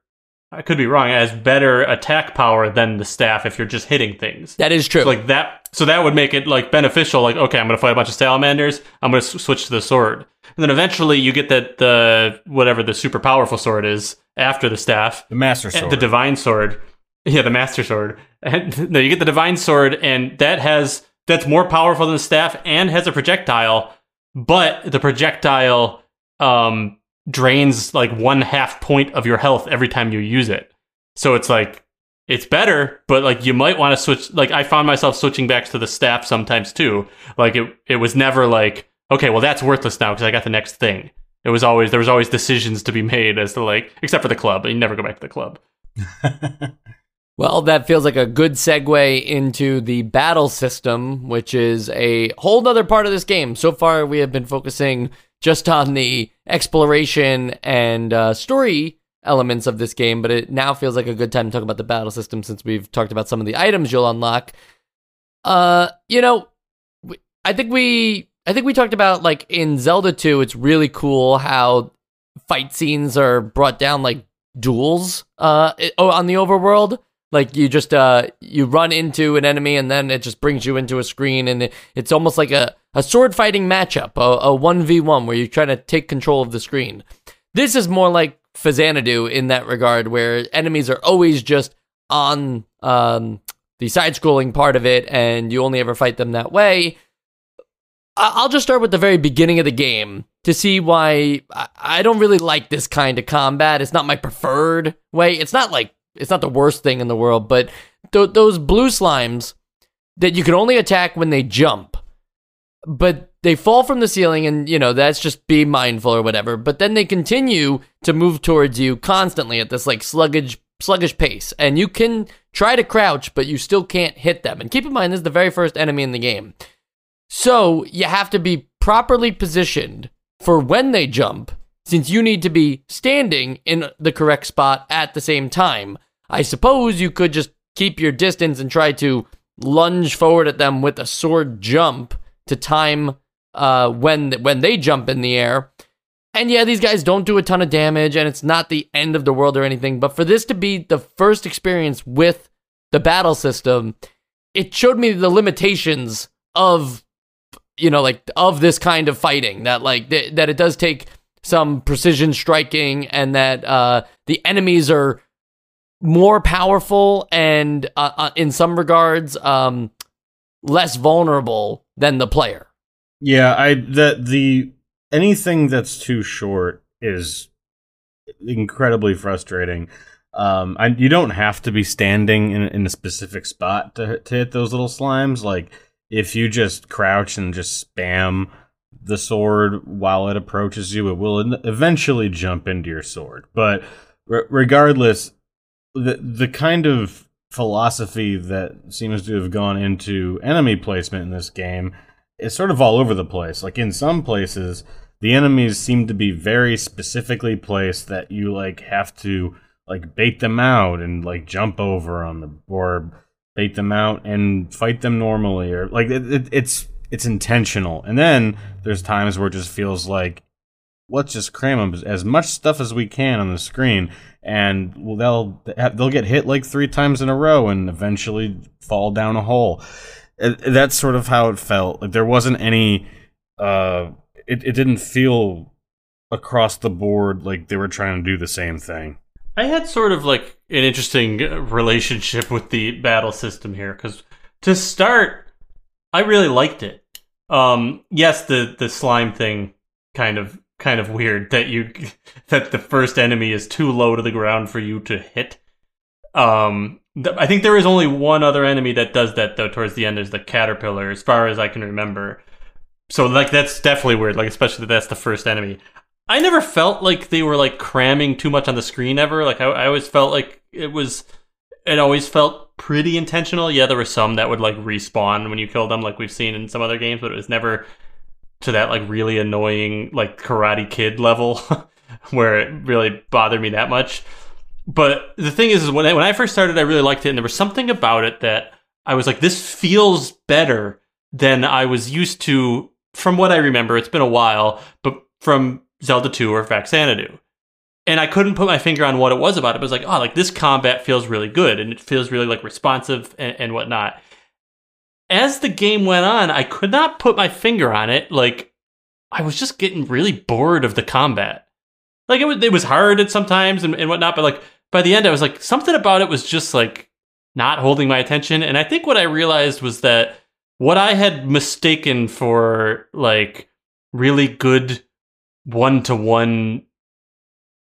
I could be wrong, has better attack power than the staff if you're just hitting things. That is true. So like that, so that would make it like beneficial, like, okay, I'm going to fight a bunch of salamanders, I'm going to switch to the sword. And then eventually you get that the, whatever the super powerful sword is, after the staff. The Master Sword. The Divine Sword. Yeah, the Master Sword. And, no, you get the Divine Sword, and that has that's more powerful than the staff and has a projectile, but the projectile um, drains like one half point of your health every time you use it. So it's like, it's better, but like you might want to switch. Like I found myself switching back to the staff sometimes too. Like it, it was never like, okay, well that's worthless now because I got the next thing. It was always, there was always decisions to be made as to like, except for the club, you never go back to the club. Well, that feels like a good segue into the battle system, which is a whole other part of this game. So far, we have been focusing just on the exploration and uh, story elements of this game, but it now feels like a good time to talk about the battle system since we've talked about some of the items you'll unlock. Uh, you know, I think we I think we talked about, like, in Zelda two, it's really cool how fight scenes are brought down like duels uh, on the overworld. Like, you just, uh, you run into an enemy, and then it just brings you into a screen, and it, it's almost like a, a sword-fighting matchup, a, a one v one, where you're trying to take control of the screen. This is more like Faxanadu in that regard, where enemies are always just on um, the side-scrolling part of it, and you only ever fight them that way. I'll just start with the very beginning of the game to see why I don't really like this kind of combat. It's not my preferred way. It's not like It's not the worst thing in the world, but th- those blue slimes that you can only attack when they jump, but they fall from the ceiling, and, you know, that's just be mindful or whatever, but then they continue to move towards you constantly at this, like, sluggish sluggish pace, and you can try to crouch, but you still can't hit them. And keep in mind, this is the very first enemy in the game, so you have to be properly positioned for when they jump, since you need to be standing in the correct spot at the same time. I suppose you could just keep your distance and try to lunge forward at them with a sword jump to time uh, when when they jump in the air. And yeah, these guys don't do a ton of damage, and it's not the end of the world or anything, but for this to be the first experience with the battle system, it showed me the limitations of, you know, like, of this kind of fighting, that, like, th- that it does take some precision striking, and that uh, the enemies are more powerful and, uh, uh, in some regards, um, less vulnerable than the player. Yeah, I that the anything that's too short is incredibly frustrating. Um, I, you don't have to be standing in, in a specific spot to, to hit those little slimes. Like, if you just crouch and just spam the sword while it approaches you, it will eventually jump into your sword. But re- regardless, the the kind of philosophy that seems to have gone into enemy placement in this game is sort of all over the place. Like, in some places, the enemies seem to be very specifically placed that you, like, have to, like, bait them out and, like, jump over them, or bait them out and fight them normally, or, like, it, it, it's It's intentional. And then there's times where it just feels like, let's just cram as much stuff as we can on the screen, and they'll they'll get hit like three times in a row and eventually fall down a hole. That's sort of how it felt. Like, there wasn't any, uh, it, it didn't feel across the board like they were trying to do the same thing. I had sort of, like, an interesting relationship with the battle system here, because to start, I really liked it. Um, yes, the, the slime thing kind of kind of weird that you that the first enemy is too low to the ground for you to hit. Um, th- I think there is only one other enemy that does that, though, towards the end. Is the caterpillar, as far as I can remember. So, like, that's definitely weird. Like, especially that that's the first enemy. I never felt like they were, like, cramming too much on the screen ever. Like, I, I always felt like it was. It always felt pretty intentional. Yeah, there were some that would, like, respawn when you killed them, like we've seen in some other games, but it was never to that, like, really annoying, like, Karate Kid level where it really bothered me that much. But the thing is, is when I, when I first started, I really liked it, and there was something about it that I was like, this feels better than I was used to from what I remember. It's been a while, but from Zelda two or Faxanadu. And I couldn't put my finger on what it was about it. But it was like, oh, like, this combat feels really good, and it feels really, like, responsive and, and whatnot. As the game went on, I could not put my finger on it. Like, I was just getting really bored of the combat. Like, it was, it was hard at sometimes and, and whatnot. But, like, by the end, I was like, something about it was just, like, not holding my attention. And I think what I realized was that what I had mistaken for, like, really good one-to-one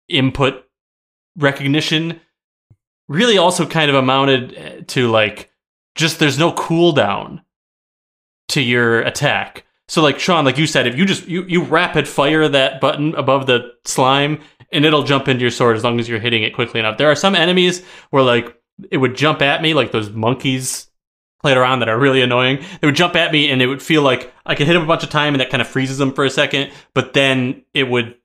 input recognition really also kind of amounted to, like, just there's no cooldown to your attack. So, like, Sean, like you said, if you just you, you rapid fire that button above the slime, and it'll jump into your sword as long as you're hitting it quickly enough. There are some enemies where, like, it would jump at me like those monkeys playing around that are really annoying. They would jump at me and it would feel like I could hit them a bunch of time and that kind of freezes them for a second, but then it would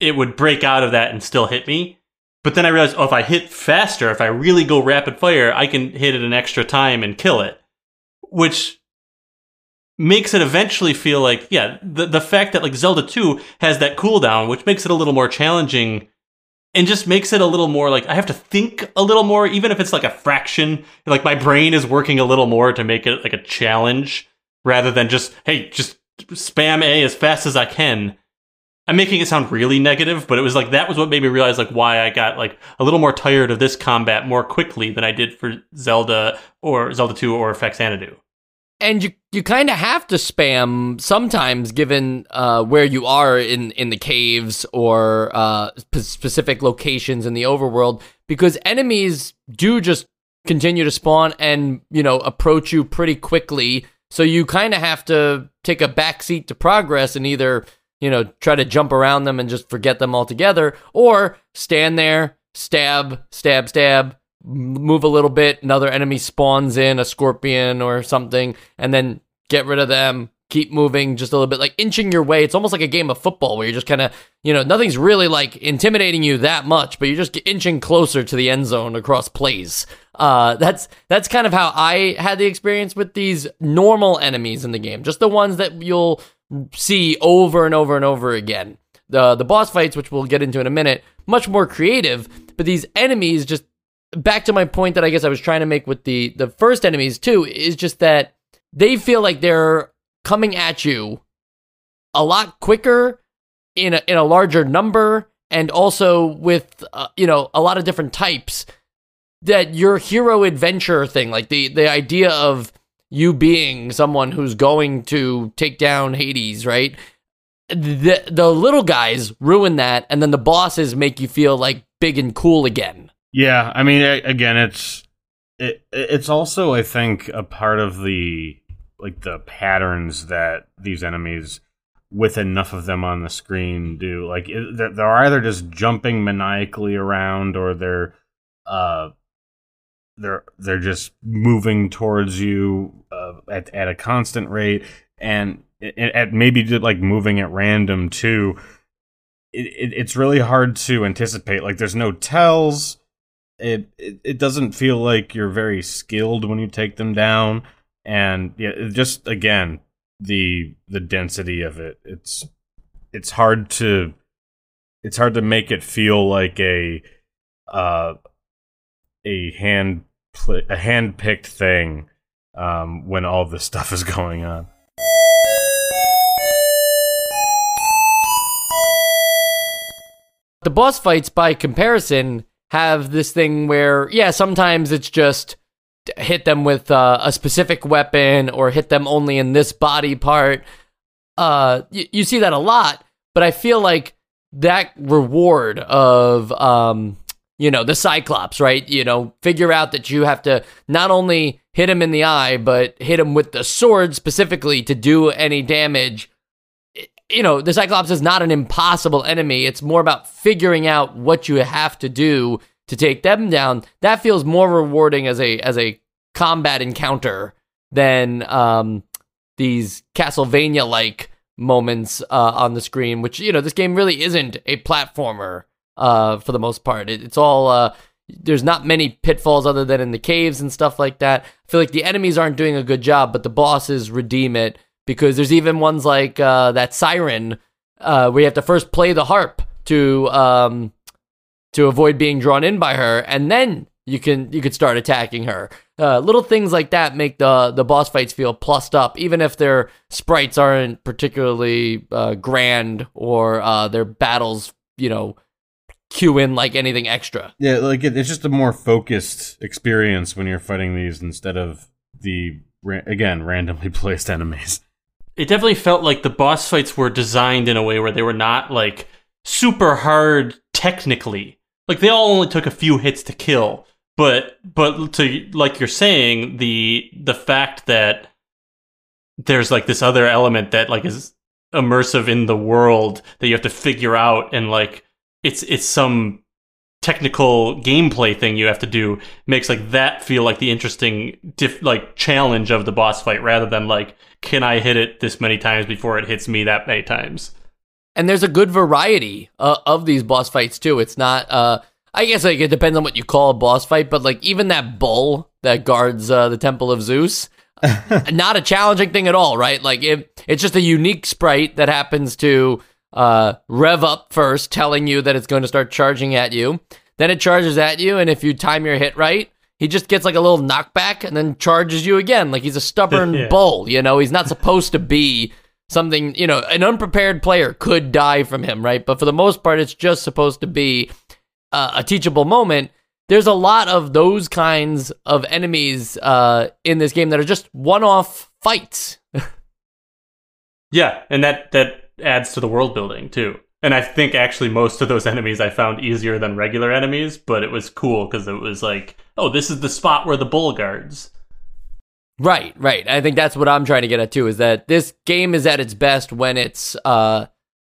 it would break out of that and still hit me. But then I realized, oh, if I hit faster, if I really go rapid fire, I can hit it an extra time and kill it, which makes it eventually feel like, yeah, the the fact that like Zelda two has that cooldown, which makes it a little more challenging and just makes it a little more like I have to think a little more, even if it's like a fraction, like my brain is working a little more to make it like a challenge rather than just, hey, just spam A as fast as I can. I'm making it sound really negative, but it was like that was what made me realize like why I got like a little more tired of this combat more quickly than I did for Zelda or Zelda two or Faxanadu. And you you kind of have to spam sometimes given uh, where you are in, in the caves or uh, p- specific locations in the overworld, because enemies do just continue to spawn and, you know, approach you pretty quickly. So you kind of have to take a backseat to progress and either, you know, try to jump around them and just forget them altogether, or stand there, stab, stab, stab, move a little bit, another enemy spawns in, a scorpion or something, and then get rid of them, keep moving just a little bit, like inching your way. It's almost like a game of football where you're just kind of, you know, nothing's really like intimidating you that much, but you're just inching closer to the end zone across plays. Uh, that's that's kind of how I had the experience with these normal enemies in the game, just the ones that you'll see over and over and over again. The the boss fights, which we'll get into in a minute, much more creative, but these enemies just, back to my point that I guess I was trying to make with the, the first enemies too, is just that they feel like they're coming at you a lot quicker in a, in a larger number and also with, uh, you know, a lot of different types. That your hero adventure thing, like the, the idea of you being someone who's going to take down Hades, right? The, the little guys ruin that, and then the bosses make you feel like big and cool again. Yeah, I mean, again, it's it, it's also, I think, a part of the like the patterns that these enemies, with enough of them on the screen, do. Like it, they're either just jumping maniacally around, or they're uh they're they're just moving towards you uh, at at a constant rate, and at maybe like moving at random too. It, it it's really hard to anticipate. Like there's no tells. It, it it doesn't feel like you're very skilled when you take them down, and yeah, just again the the density of it. It's it's hard to it's hard to make it feel like a uh a hand pl- a hand picked thing um, when all this stuff is going on. The boss fights, by comparison, have this thing where, yeah, sometimes it's just hit them with uh, a specific weapon or hit them only in this body part. Uh, y- you see that a lot, but I feel like that reward of, um, you know, the Cyclops, right? You know, figure out that you have to not only hit him in the eye, but hit him with the sword specifically to do any damage. You know, the Cyclops is not an impossible enemy. It's more about figuring out what you have to do to take them down. That feels more rewarding as a as a combat encounter than um, these Castlevania-like moments uh, on the screen, which, you know, this game really isn't a platformer uh, for the most part. It, it's all, uh, there's not many pitfalls other than in the caves and stuff like that. I feel like the enemies aren't doing a good job, but the bosses redeem it. Because there's even ones like uh, that Siren, uh, where you have to first play the harp to um, to avoid being drawn in by her, and then you can you could start attacking her. Uh, little things like that make the the boss fights feel plussed up, even if their sprites aren't particularly uh, grand or uh, their battles, you know, cue in like anything extra. Yeah, like it, it's just a more focused experience when you're fighting these instead of the ra- again randomly placed enemies. It definitely felt like the boss fights were designed in a way where they were not, like, super hard technically. Like, they all only took a few hits to kill. But, but to like you're saying, the the fact that there's, like, this other element that, like, is immersive in the world that you have to figure out, and, like, it's it's some technical gameplay thing you have to do makes like that feel like the interesting diff, like challenge of the boss fight, rather than like, can I hit it this many times before it hits me that many times? And there's a good variety uh, of these boss fights too. It's not, uh, I guess like it depends on what you call a boss fight, but like even that bull that guards uh, the Temple of Zeus, not a challenging thing at all, right? Like it, it's just a unique sprite that happens to uh, rev up first, telling you that it's going to start charging at you. Then it charges at you, and if you time your hit right, he just gets like a little knockback and then charges you again. Like he's a stubborn yeah. bull, you know? He's not supposed to be something, you know, an unprepared player could die from him, right? But for the most part, it's just supposed to be Uh, a teachable moment. There's a lot of those kinds of enemies uh, in this game that are just one-off fights. Yeah, and that, that adds to the world building too. And I think actually most of those enemies I found easier than regular enemies, but it was cool because it was like, oh, this is the spot where the bull guards. Right, right. I think that's what I'm trying to get at too, is that this game is at its best when it's uh,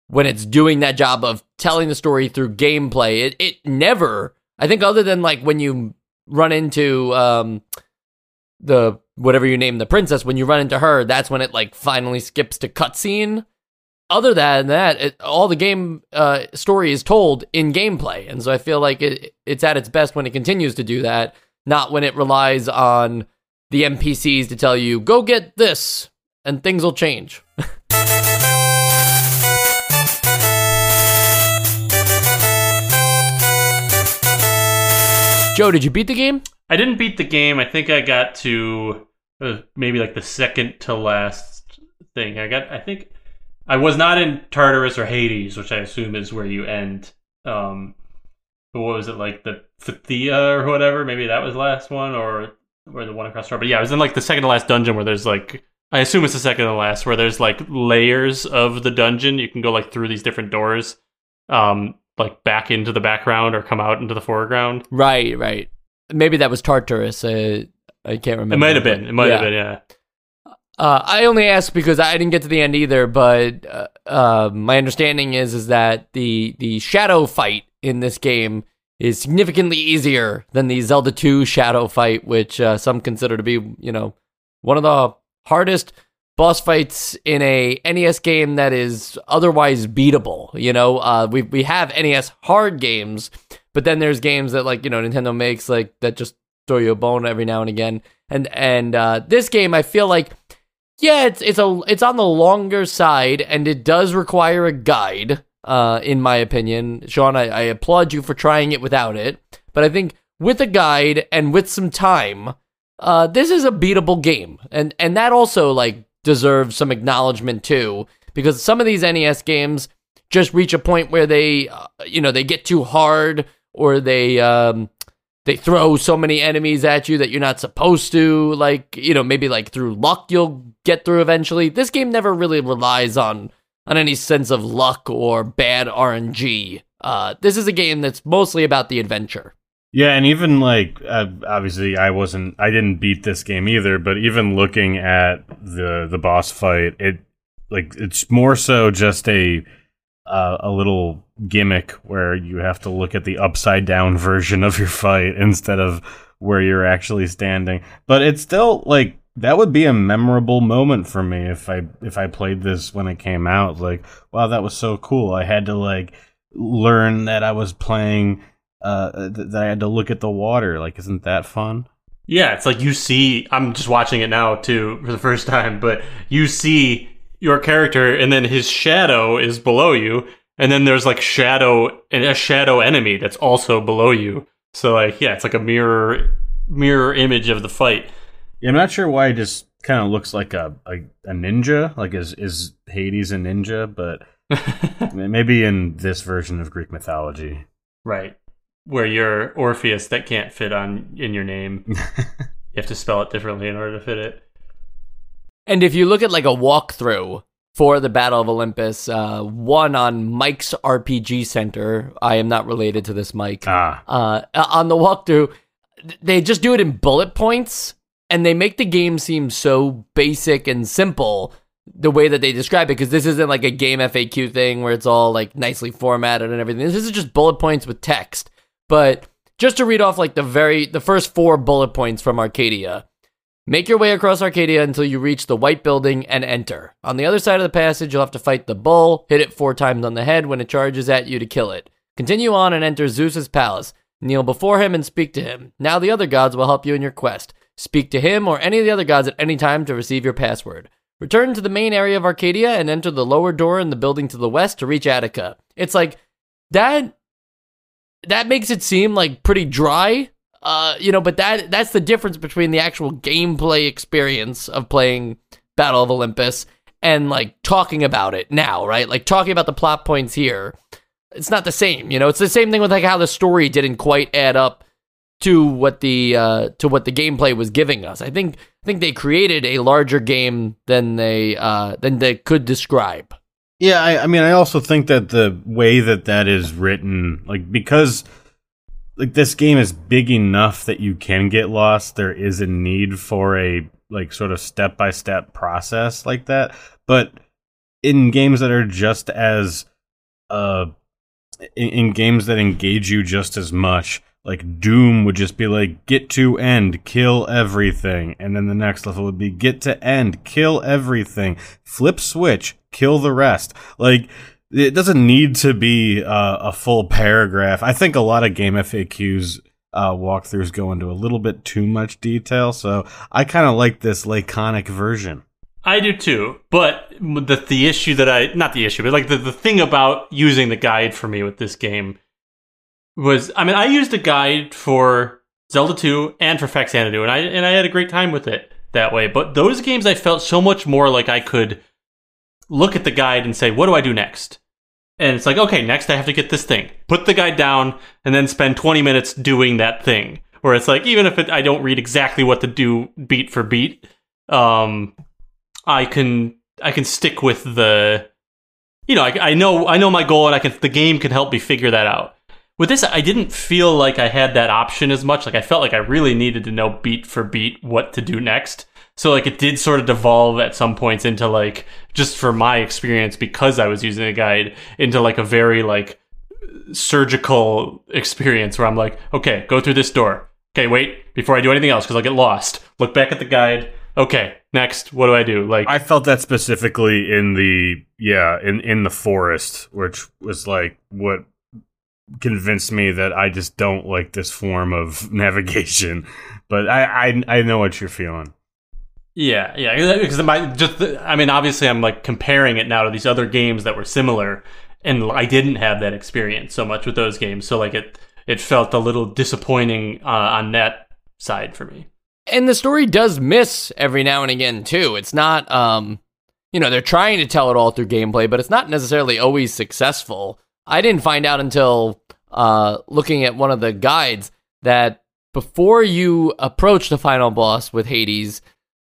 when it's doing that job of telling the story through gameplay. It it never, I think other than like when you run into um, the, whatever you name the princess, when you run into her, that's when it like finally skips to cutscene. Other than that, it, all the game uh, story is told in gameplay. And so I feel like it it's at its best when it continues to do that, not when it relies on the N P Cs to tell you, go get this and things will change. Joe, did you beat the game? I didn't beat the game. I think I got to uh, maybe like the second to last thing. I got. I think I was not in Tartarus or Hades, which I assume is where you end. Um, but what was it, like the Phthia or whatever? Maybe that was the last one, or or the one across the river. But yeah, I was in like the second to last dungeon where there's like, I assume it's the second to last, where there's like layers of the dungeon. You can go like through these different doors. Um. Like back into the background or come out into the foreground. Right, right. Maybe that was Tartarus. Uh, I can't remember. It might have been. It might yeah. have been, yeah. Uh, I only asked because I didn't get to the end either, but uh, uh, my understanding is is that the, the shadow fight in this game is significantly easier than the Zelda two shadow fight, which uh, some consider to be, you know, one of the hardest boss fights in a N E S game that is otherwise beatable. You know, uh, we we have N E S hard games, but then there's games that like, you know, Nintendo makes like that just throw you a bone every now and again. And and uh, this game, I feel like, yeah, it's it's a it's on the longer side, and it does require a guide, uh, in my opinion. Sean, I, I applaud you for trying it without it, but I think with a guide and with some time, uh, this is a beatable game, and and that also like deserve some acknowledgement too, because some of these N E S games just reach a point where they, uh, you know, they get too hard, or they um, they throw so many enemies at you that you're not supposed to. Like, you know, maybe like through luck you'll get through eventually. This game never really relies on on any sense of luck or bad R N G. Uh, this is a game that's mostly about the adventure. Yeah, and even like uh, obviously I wasn't, I didn't beat this game either. But even looking at the the boss fight, it like it's more so just a uh, a little gimmick where you have to look at the upside down version of your fight instead of where you're actually standing. But it's still like that would be a memorable moment for me if I if I played this when it came out. Like, wow, that was so cool. I had to like learn that I was playing. Uh, that I had to look at the water. Like, isn't that fun? Yeah, it's like you see, I'm just watching it now too for the first time, but you see your character and then his shadow is below you, and then there's like shadow and a shadow enemy that's also below you. So like, yeah, it's like a mirror mirror image of the fight. Yeah, I'm not sure why it just kind of looks like a, a a ninja. Like, is is Hades a ninja? But maybe in this version of Greek mythology, right? Where you're Orpheus that can't fit on in your name. You have to spell it differently in order to fit it. And if you look at like a walkthrough for the Battle of Olympus, uh, one on Mike's R P G Center, I am not related to this Mike, ah. uh, on the walkthrough, they just do it in bullet points, and they make the game seem so basic and simple the way that they describe it, because this isn't like a game F A Q thing where it's all like nicely formatted and everything. This is just bullet points with text. But just to read off like the very the first four bullet points from Arcadia. Make your way across Arcadia until you reach the white building and enter. On the other side of the passage, you'll have to fight the bull, hit it four times on the head when it charges at you to kill it. Continue on and enter Zeus's palace. Kneel before him and speak to him. Now the other gods will help you in your quest. Speak to him or any of the other gods at any time to receive your password. Return to the main area of Arcadia and enter the lower door in the building to the west to reach Attica. It's like, that, that makes it seem like pretty dry, uh, you know, but that that's the difference between the actual gameplay experience of playing Battle of Olympus and like talking about it now, right? Like talking about the plot points here. It's not the same, you know, it's the same thing with like how the story didn't quite add up to what the uh, to what the gameplay was giving us. I think I think they created a larger game than they uh, than they could describe. Yeah, I, I mean, I also think that the way that that is written, like because like this game is big enough that you can get lost. There is a need for a like sort of step by step process like that. But in games that are just as uh, in, in games that engage you just as much. Like, Doom would just be like, get to end, kill everything. And then the next level would be, get to end, kill everything. Flip switch, kill the rest. Like, it doesn't need to be uh, a full paragraph. I think a lot of game F A Qs uh, walkthroughs go into a little bit too much detail. So I kind of like this laconic version. I do too. But the, the issue that I... Not the issue, but like the, the thing about using the guide for me with this game... Was I mean I used a guide for Zelda two and for Faxanadu, and I and I had a great time with it that way. But those games I felt so much more like I could look at the guide and say, what do I do next? And it's like, okay, next I have to get this thing. Put the guide down and then spend twenty minutes doing that thing. Where it's like, even if it, I don't read exactly what to do beat for beat, um, I can I can stick with the, you know, I, I know I know my goal, and I can the game can help me figure that out. With this, I didn't feel like I had that option as much. Like, I felt like I really needed to know beat for beat what to do next. So, like, it did sort of devolve at some points into, like, just for my experience, because I was using a guide, into, like, a very, like, surgical experience where I'm like, okay, go through this door. Okay, wait, before I do anything else, because I'll get lost. Look back at the guide. Okay, next, what do I do? Like, I felt that specifically in the, yeah, in, in the forest, which was, like, what... convinced me that I just don't like this form of navigation, but I I, I know what you're feeling. Yeah, yeah, because my just the, I mean, obviously, I'm like comparing it now to these other games that were similar, and I didn't have that experience so much with those games, so like it it felt a little disappointing uh, on that side for me. And the story does miss every now and again too. It's not um you know they're trying to tell it all through gameplay, but it's not necessarily always successful. I didn't find out until uh, looking at one of the guides that before you approach the final boss with Hades,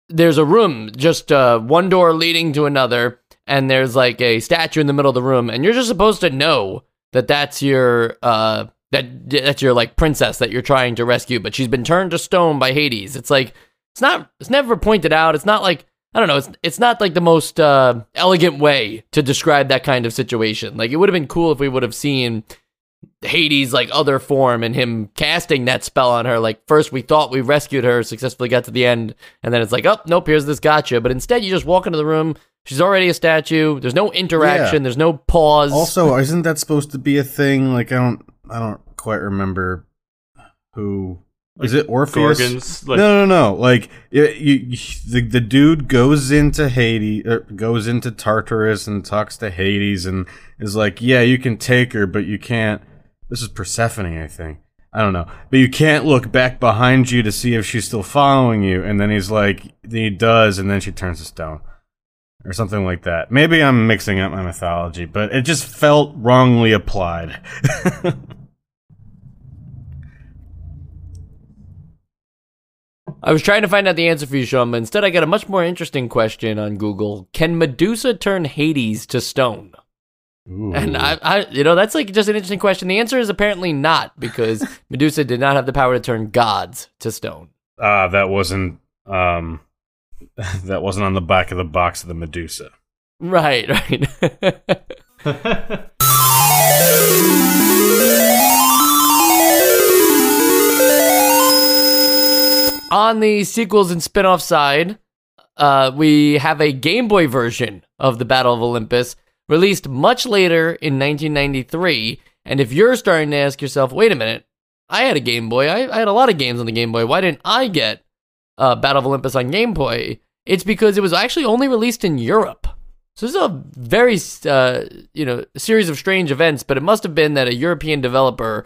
there's a room, just uh, one door leading to another, and there's like a statue in the middle of the room, and you're just supposed to know that that's your uh, that that's your like princess that you're trying to rescue, but she's been turned to stone by Hades. It's like it's not it's never pointed out. It's not like. I don't know, it's it's not like the most uh, elegant way to describe that kind of situation. Like, it would have been cool if we would have seen Hades, like, other form and him casting that spell on her. Like, first we thought we rescued her, successfully got to the end, and then it's like, oh, nope, here's this gotcha. But instead, you just walk into the room, she's already a statue, there's no interaction, yeah. There's no pause. Also, isn't that supposed to be a thing? Like, I don't, I don't quite remember who... Like, is it Orpheus? Gorgons, like- no, no, no. Like it, you, you, the the dude goes into Hades, er, goes into Tartarus, and talks to Hades, and is like, "Yeah, you can take her, but you can't." This is Persephone, I think. I don't know, but you can't look back behind you to see if she's still following you. And then he's like, "He does," and then she turns to stone, or something like that. Maybe I'm mixing up my mythology, but it just felt wrongly applied. I was trying to find out the answer for you, Sean, but instead I got a much more interesting question on Google. Can Medusa turn Hades to stone? Ooh. And I, I, you know, that's like just an interesting question. The answer is apparently not, because Medusa did not have the power to turn gods to stone. Ah, uh, that wasn't, um, that wasn't on the back of the box of the Medusa. Right, right. On the sequels and spin-off side, uh, we have a Game Boy version of the Battle of Olympus, released much later in nineteen ninety-three. And if you're starting to ask yourself, wait a minute, I had a Game Boy. I, I had a lot of games on the Game Boy. Why didn't I get uh, Battle of Olympus on Game Boy? It's because it was actually only released in Europe. So this is a very, uh, you know, series of strange events, but it must have been that a European developer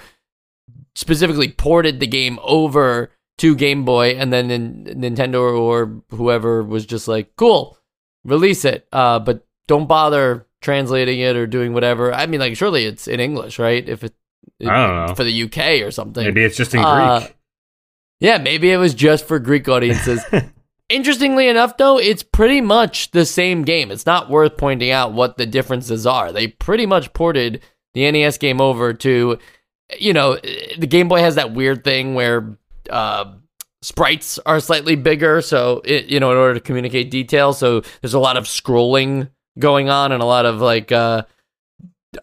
specifically ported the game over to Game Boy, and then in Nintendo or whoever was just like, cool, release it, uh, but don't bother translating it or doing whatever. I mean, like, surely it's in English, right? If it, it I don't know. For the U K or something. Maybe it's just in uh, Greek. Yeah, maybe it was just for Greek audiences. Interestingly enough, though, it's pretty much the same game. It's not worth pointing out what the differences are. They pretty much ported the N E S game over to, you know, the Game Boy has that weird thing where uh, sprites are slightly bigger, so, it, you know, in order to communicate detail. So there's a lot of scrolling going on and a lot of, like, uh,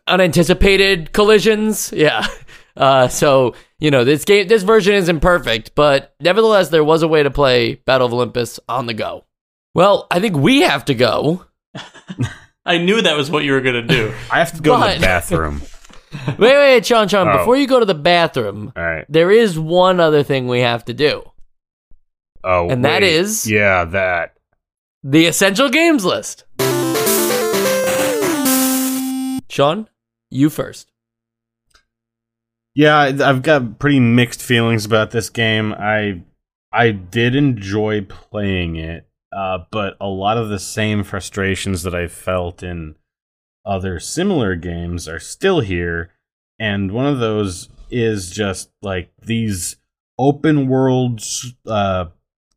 unanticipated collisions. Yeah. Uh, so, you know, this game, this version isn't perfect, but nevertheless, there was a way to play Battle of Olympus on the go. Well, I think we have to go. I knew that was what you were going to do. I have to go but... to the bathroom. wait, wait, Sean, Sean, oh. Before you go to the bathroom, all right, there is one other thing we have to do. Oh, and wait. that is... Yeah, that. The Essential Games List. Sean, you first. Yeah, I've got pretty mixed feelings about this game. I I did enjoy playing it, uh, but a lot of the same frustrations that I felt in other similar games are still here, and one of those is just, like, these open-world uh,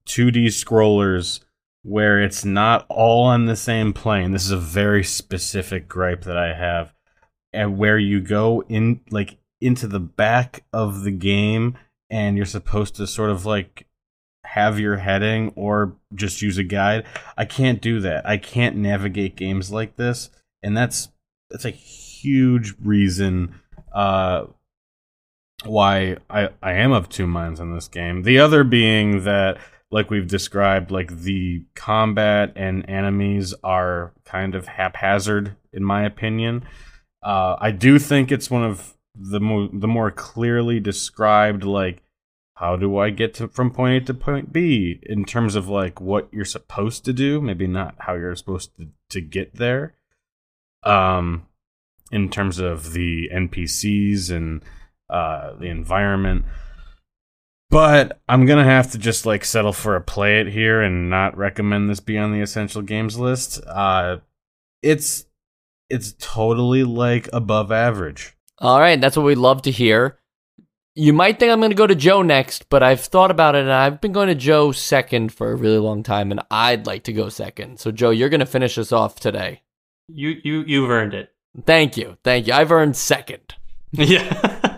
two D scrollers where it's not all on the same plane. This is a very specific gripe that I have, and where you go in, like, into the back of the game and you're supposed to sort of, like, have your heading or just use a guide. I can't do that. I can't navigate games like this, and that's that's a huge reason uh, why I, I am of two minds on this game. The other being that, like we've described, like, the combat and enemies are kind of haphazard, in my opinion. Uh, I do think it's one of the more the more clearly described, like, how do I get to from point A to point B in terms of, like, what you're supposed to do, maybe not how you're supposed to, to get there, um in terms of the N P Cs and uh the environment. But I'm gonna have to just, like, settle for a play it here and not recommend this be on the Essential Games List. uh it's it's totally, like, above average. All right, that's what we'd love to hear. You might think I'm going to go to Joe next, but I've thought about it, and I've been going to Joe second for a really long time, and I'd like to go second. So, Joe, you're going to finish us off today. You, you, you've earned it. Thank you. Thank you. I've earned second. Yeah.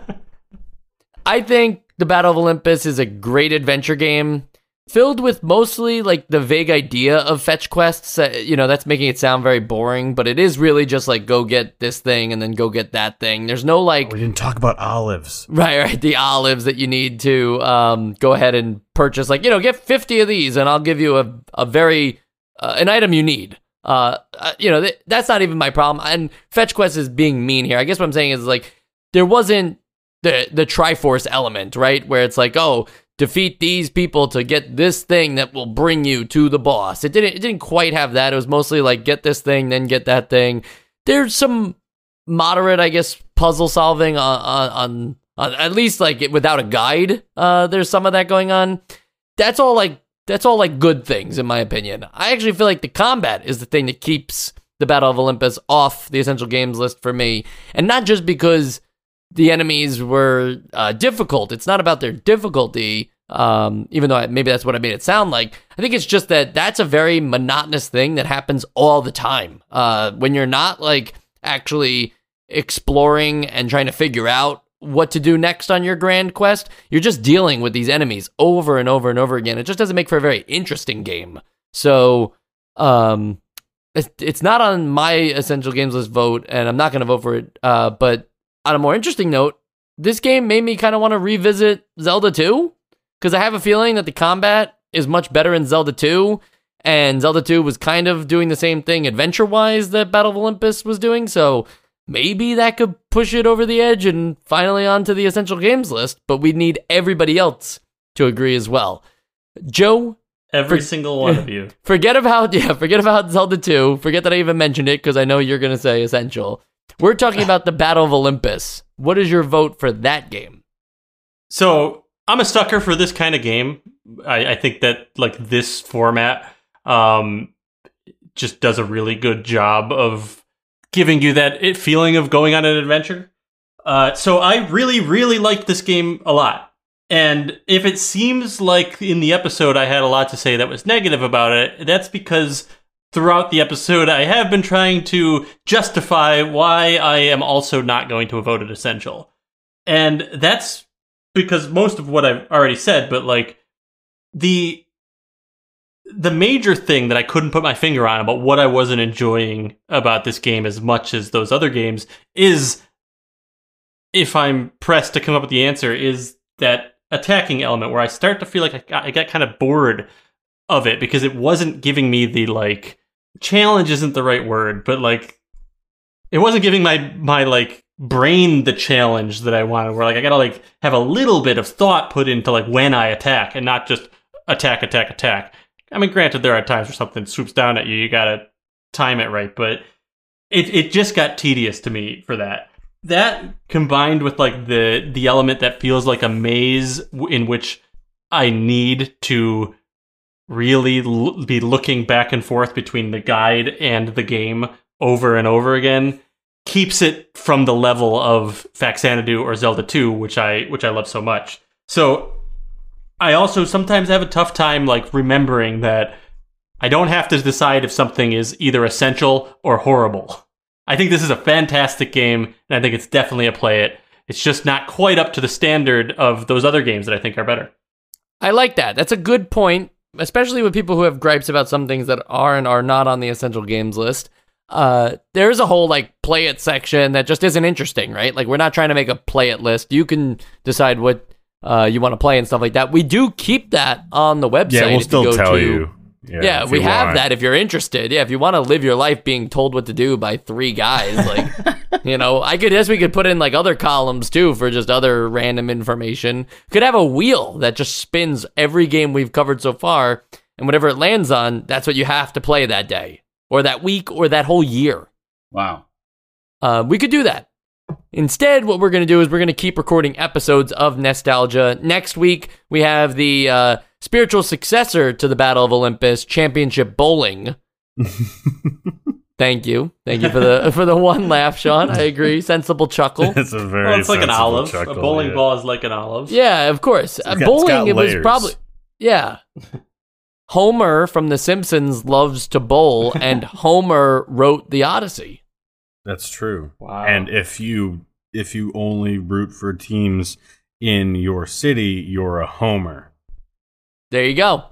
I think the Battle of Olympus is a great adventure game, filled with mostly, like, the vague idea of fetch quests. Uh, you know, that's making it sound very boring, but it is really just, like, go get this thing and then go get that thing. There's no, like... Oh, we didn't talk about olives. Right, right. The olives that you need to um, go ahead and purchase. Like, you know, get fifty of these and I'll give you a, a very... Uh, an item you need. Uh, uh, you know, th- that's not even my problem. And fetch quest is being mean here. I guess what I'm saying is, like, there wasn't the the Triforce element, right? Where it's like, oh... defeat these people to get this thing that will bring you to the boss. It didn't it didn't quite have that. It was mostly like, get this thing, then get that thing. There's some moderate, I guess, puzzle solving on, on, on at least, like, it, without a guide. Uh, there's some of that going on. That's all like that's all like good things, in my opinion. I actually feel like the combat is the thing that keeps the Battle of Olympus off the Essential Games List for me, and not just because the enemies were uh, difficult. It's not about their difficulty, um, even though I, maybe that's what I made it sound like. I think it's just that that's a very monotonous thing that happens all the time. Uh, when you're not, like, actually exploring and trying to figure out what to do next on your grand quest, you're just dealing with these enemies over and over and over again. It just doesn't make for a very interesting game. So um, it's, it's not on my Essential Games List vote, and I'm not going to vote for it, uh, but on a more interesting note, this game made me kind of want to revisit Zelda two, because I have a feeling that the combat is much better in Zelda two, and Zelda two was kind of doing the same thing adventure-wise that Battle of Olympus was doing, so maybe that could push it over the edge and finally onto the essential games list, but we need everybody else to agree as well. Joe? Every for- single one of you. Forget about, yeah, forget about Zelda two. Forget that I even mentioned it, because I know you're going to say essential. We're talking about the Battle of Olympus. What is your vote for that game? So, I'm a sucker for this kind of game. I, I think that, like, this format um, just does a really good job of giving you that it feeling of going on an adventure. Uh, so, I really, really liked this game a lot. And if it seems like in the episode I had a lot to say that was negative about it, that's because throughout the episode, I have been trying to justify why I am also not going to vote it essential. And that's because most of what I've already said, but like the the major thing that I couldn't put my finger on about what I wasn't enjoying about this game as much as those other games is, if I'm pressed to come up with the answer, is that attacking element where I start to feel like I got, I got kind of bored of it because it wasn't giving me the, like, challenge isn't the right word, but like it wasn't giving my my like brain the challenge that I wanted, where like I gotta like have a little bit of thought put into like when I attack and not just attack attack attack. I mean, granted, there are times where something swoops down at you, you gotta time it right, but it it just got tedious to me for that. That combined with like the the element that feels like a maze in which I need to really l- be looking back and forth between the guide and the game over and over again keeps it from the level of Faxanadu or Zelda two, which I which I love so much. So I also sometimes have a tough time like remembering that I don't have to decide if something is either essential or horrible. I think this is a fantastic game, and I think it's definitely a play it. It's just not quite up to the standard of those other games that I think are better. I like that. That's a good point. Especially with people who have gripes about some things that are and are not on the essential games list. Uh, there is a whole like play it section that just isn't interesting, right? Like, we're not trying to make a play it list. You can decide what uh, you want to play and stuff like that. We do keep that on the website. Yeah, we'll still you tell to, you. Yeah, yeah we you have want. that if you're interested. Yeah, if you want to live your life being told what to do by three guys, like, you know, I could, guess we could put in like other columns too for just other random information. Could have a wheel that just spins every game we've covered so far, and whatever it lands on, that's what you have to play that day or that week or that whole year. Wow. Uh, we could do that. Instead, what we're going to do is we're going to keep recording episodes of Nostalgia. Next week, we have the uh, spiritual successor to the Battle of Olympus, Championship Bowling. Thank you. Thank you for the for the one laugh, Sean. I agree. Sensible chuckle. It's a very well, it's like an olive. Chuckle, a bowling yeah. ball is like an olive. Yeah, of course. It's got, bowling, it's got it was probably... Yeah. Homer from The Simpsons loves to bowl, and Homer wrote the Odyssey. That's true. Wow. And if you if you only root for teams in your city, you're a Homer. There you go.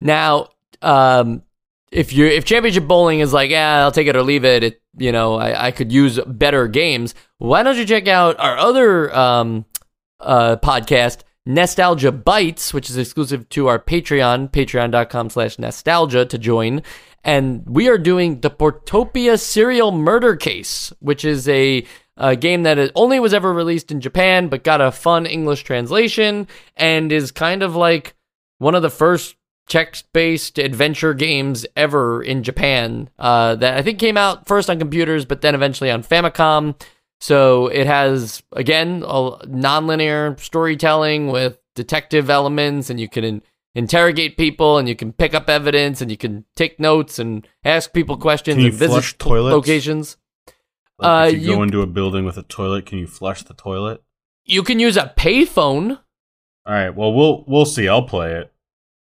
Now... um. If you if Championship Bowling is like, yeah, I'll take it or leave it, it you know, I, I could use better games, why don't you check out our other um, uh, podcast, Nostalgia Bites, which is exclusive to our Patreon, patreon.com slash nostalgia to join. And we are doing the Portopia Serial Murder Case, which is a, a game that only was ever released in Japan, but got a fun English translation and is kind of like one of the first text-based adventure games ever in Japan uh, that I think came out first on computers, but then eventually on Famicom. So it has, again, a non-linear storytelling with detective elements, and you can in- interrogate people, and you can pick up evidence, and you can take notes and ask people questions. Can you and flush visit toilets? Locations. Like, uh, if you, you go into a building with a toilet, can you flush the toilet? You can use a payphone. All right, well, we'll we'll see. I'll play it.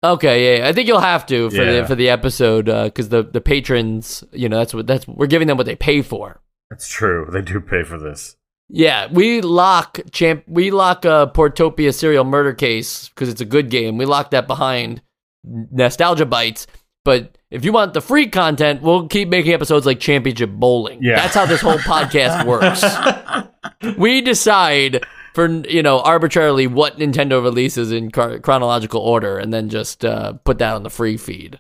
Okay, yeah, I think you'll have to for yeah. the for the episode because uh, the, the patrons, you know, that's what that's we're giving them what they pay for. That's true. They do pay for this. Yeah, we lock champ, we lock a Portopia Serial Murder Case because it's a good game. We lock that behind Nostalgia Bites. But if you want the free content, we'll keep making episodes like Championship Bowling. Yeah, that's how this whole podcast works. We decide for, you know, arbitrarily what Nintendo releases in chron- chronological order, and then just uh, put that on the free feed.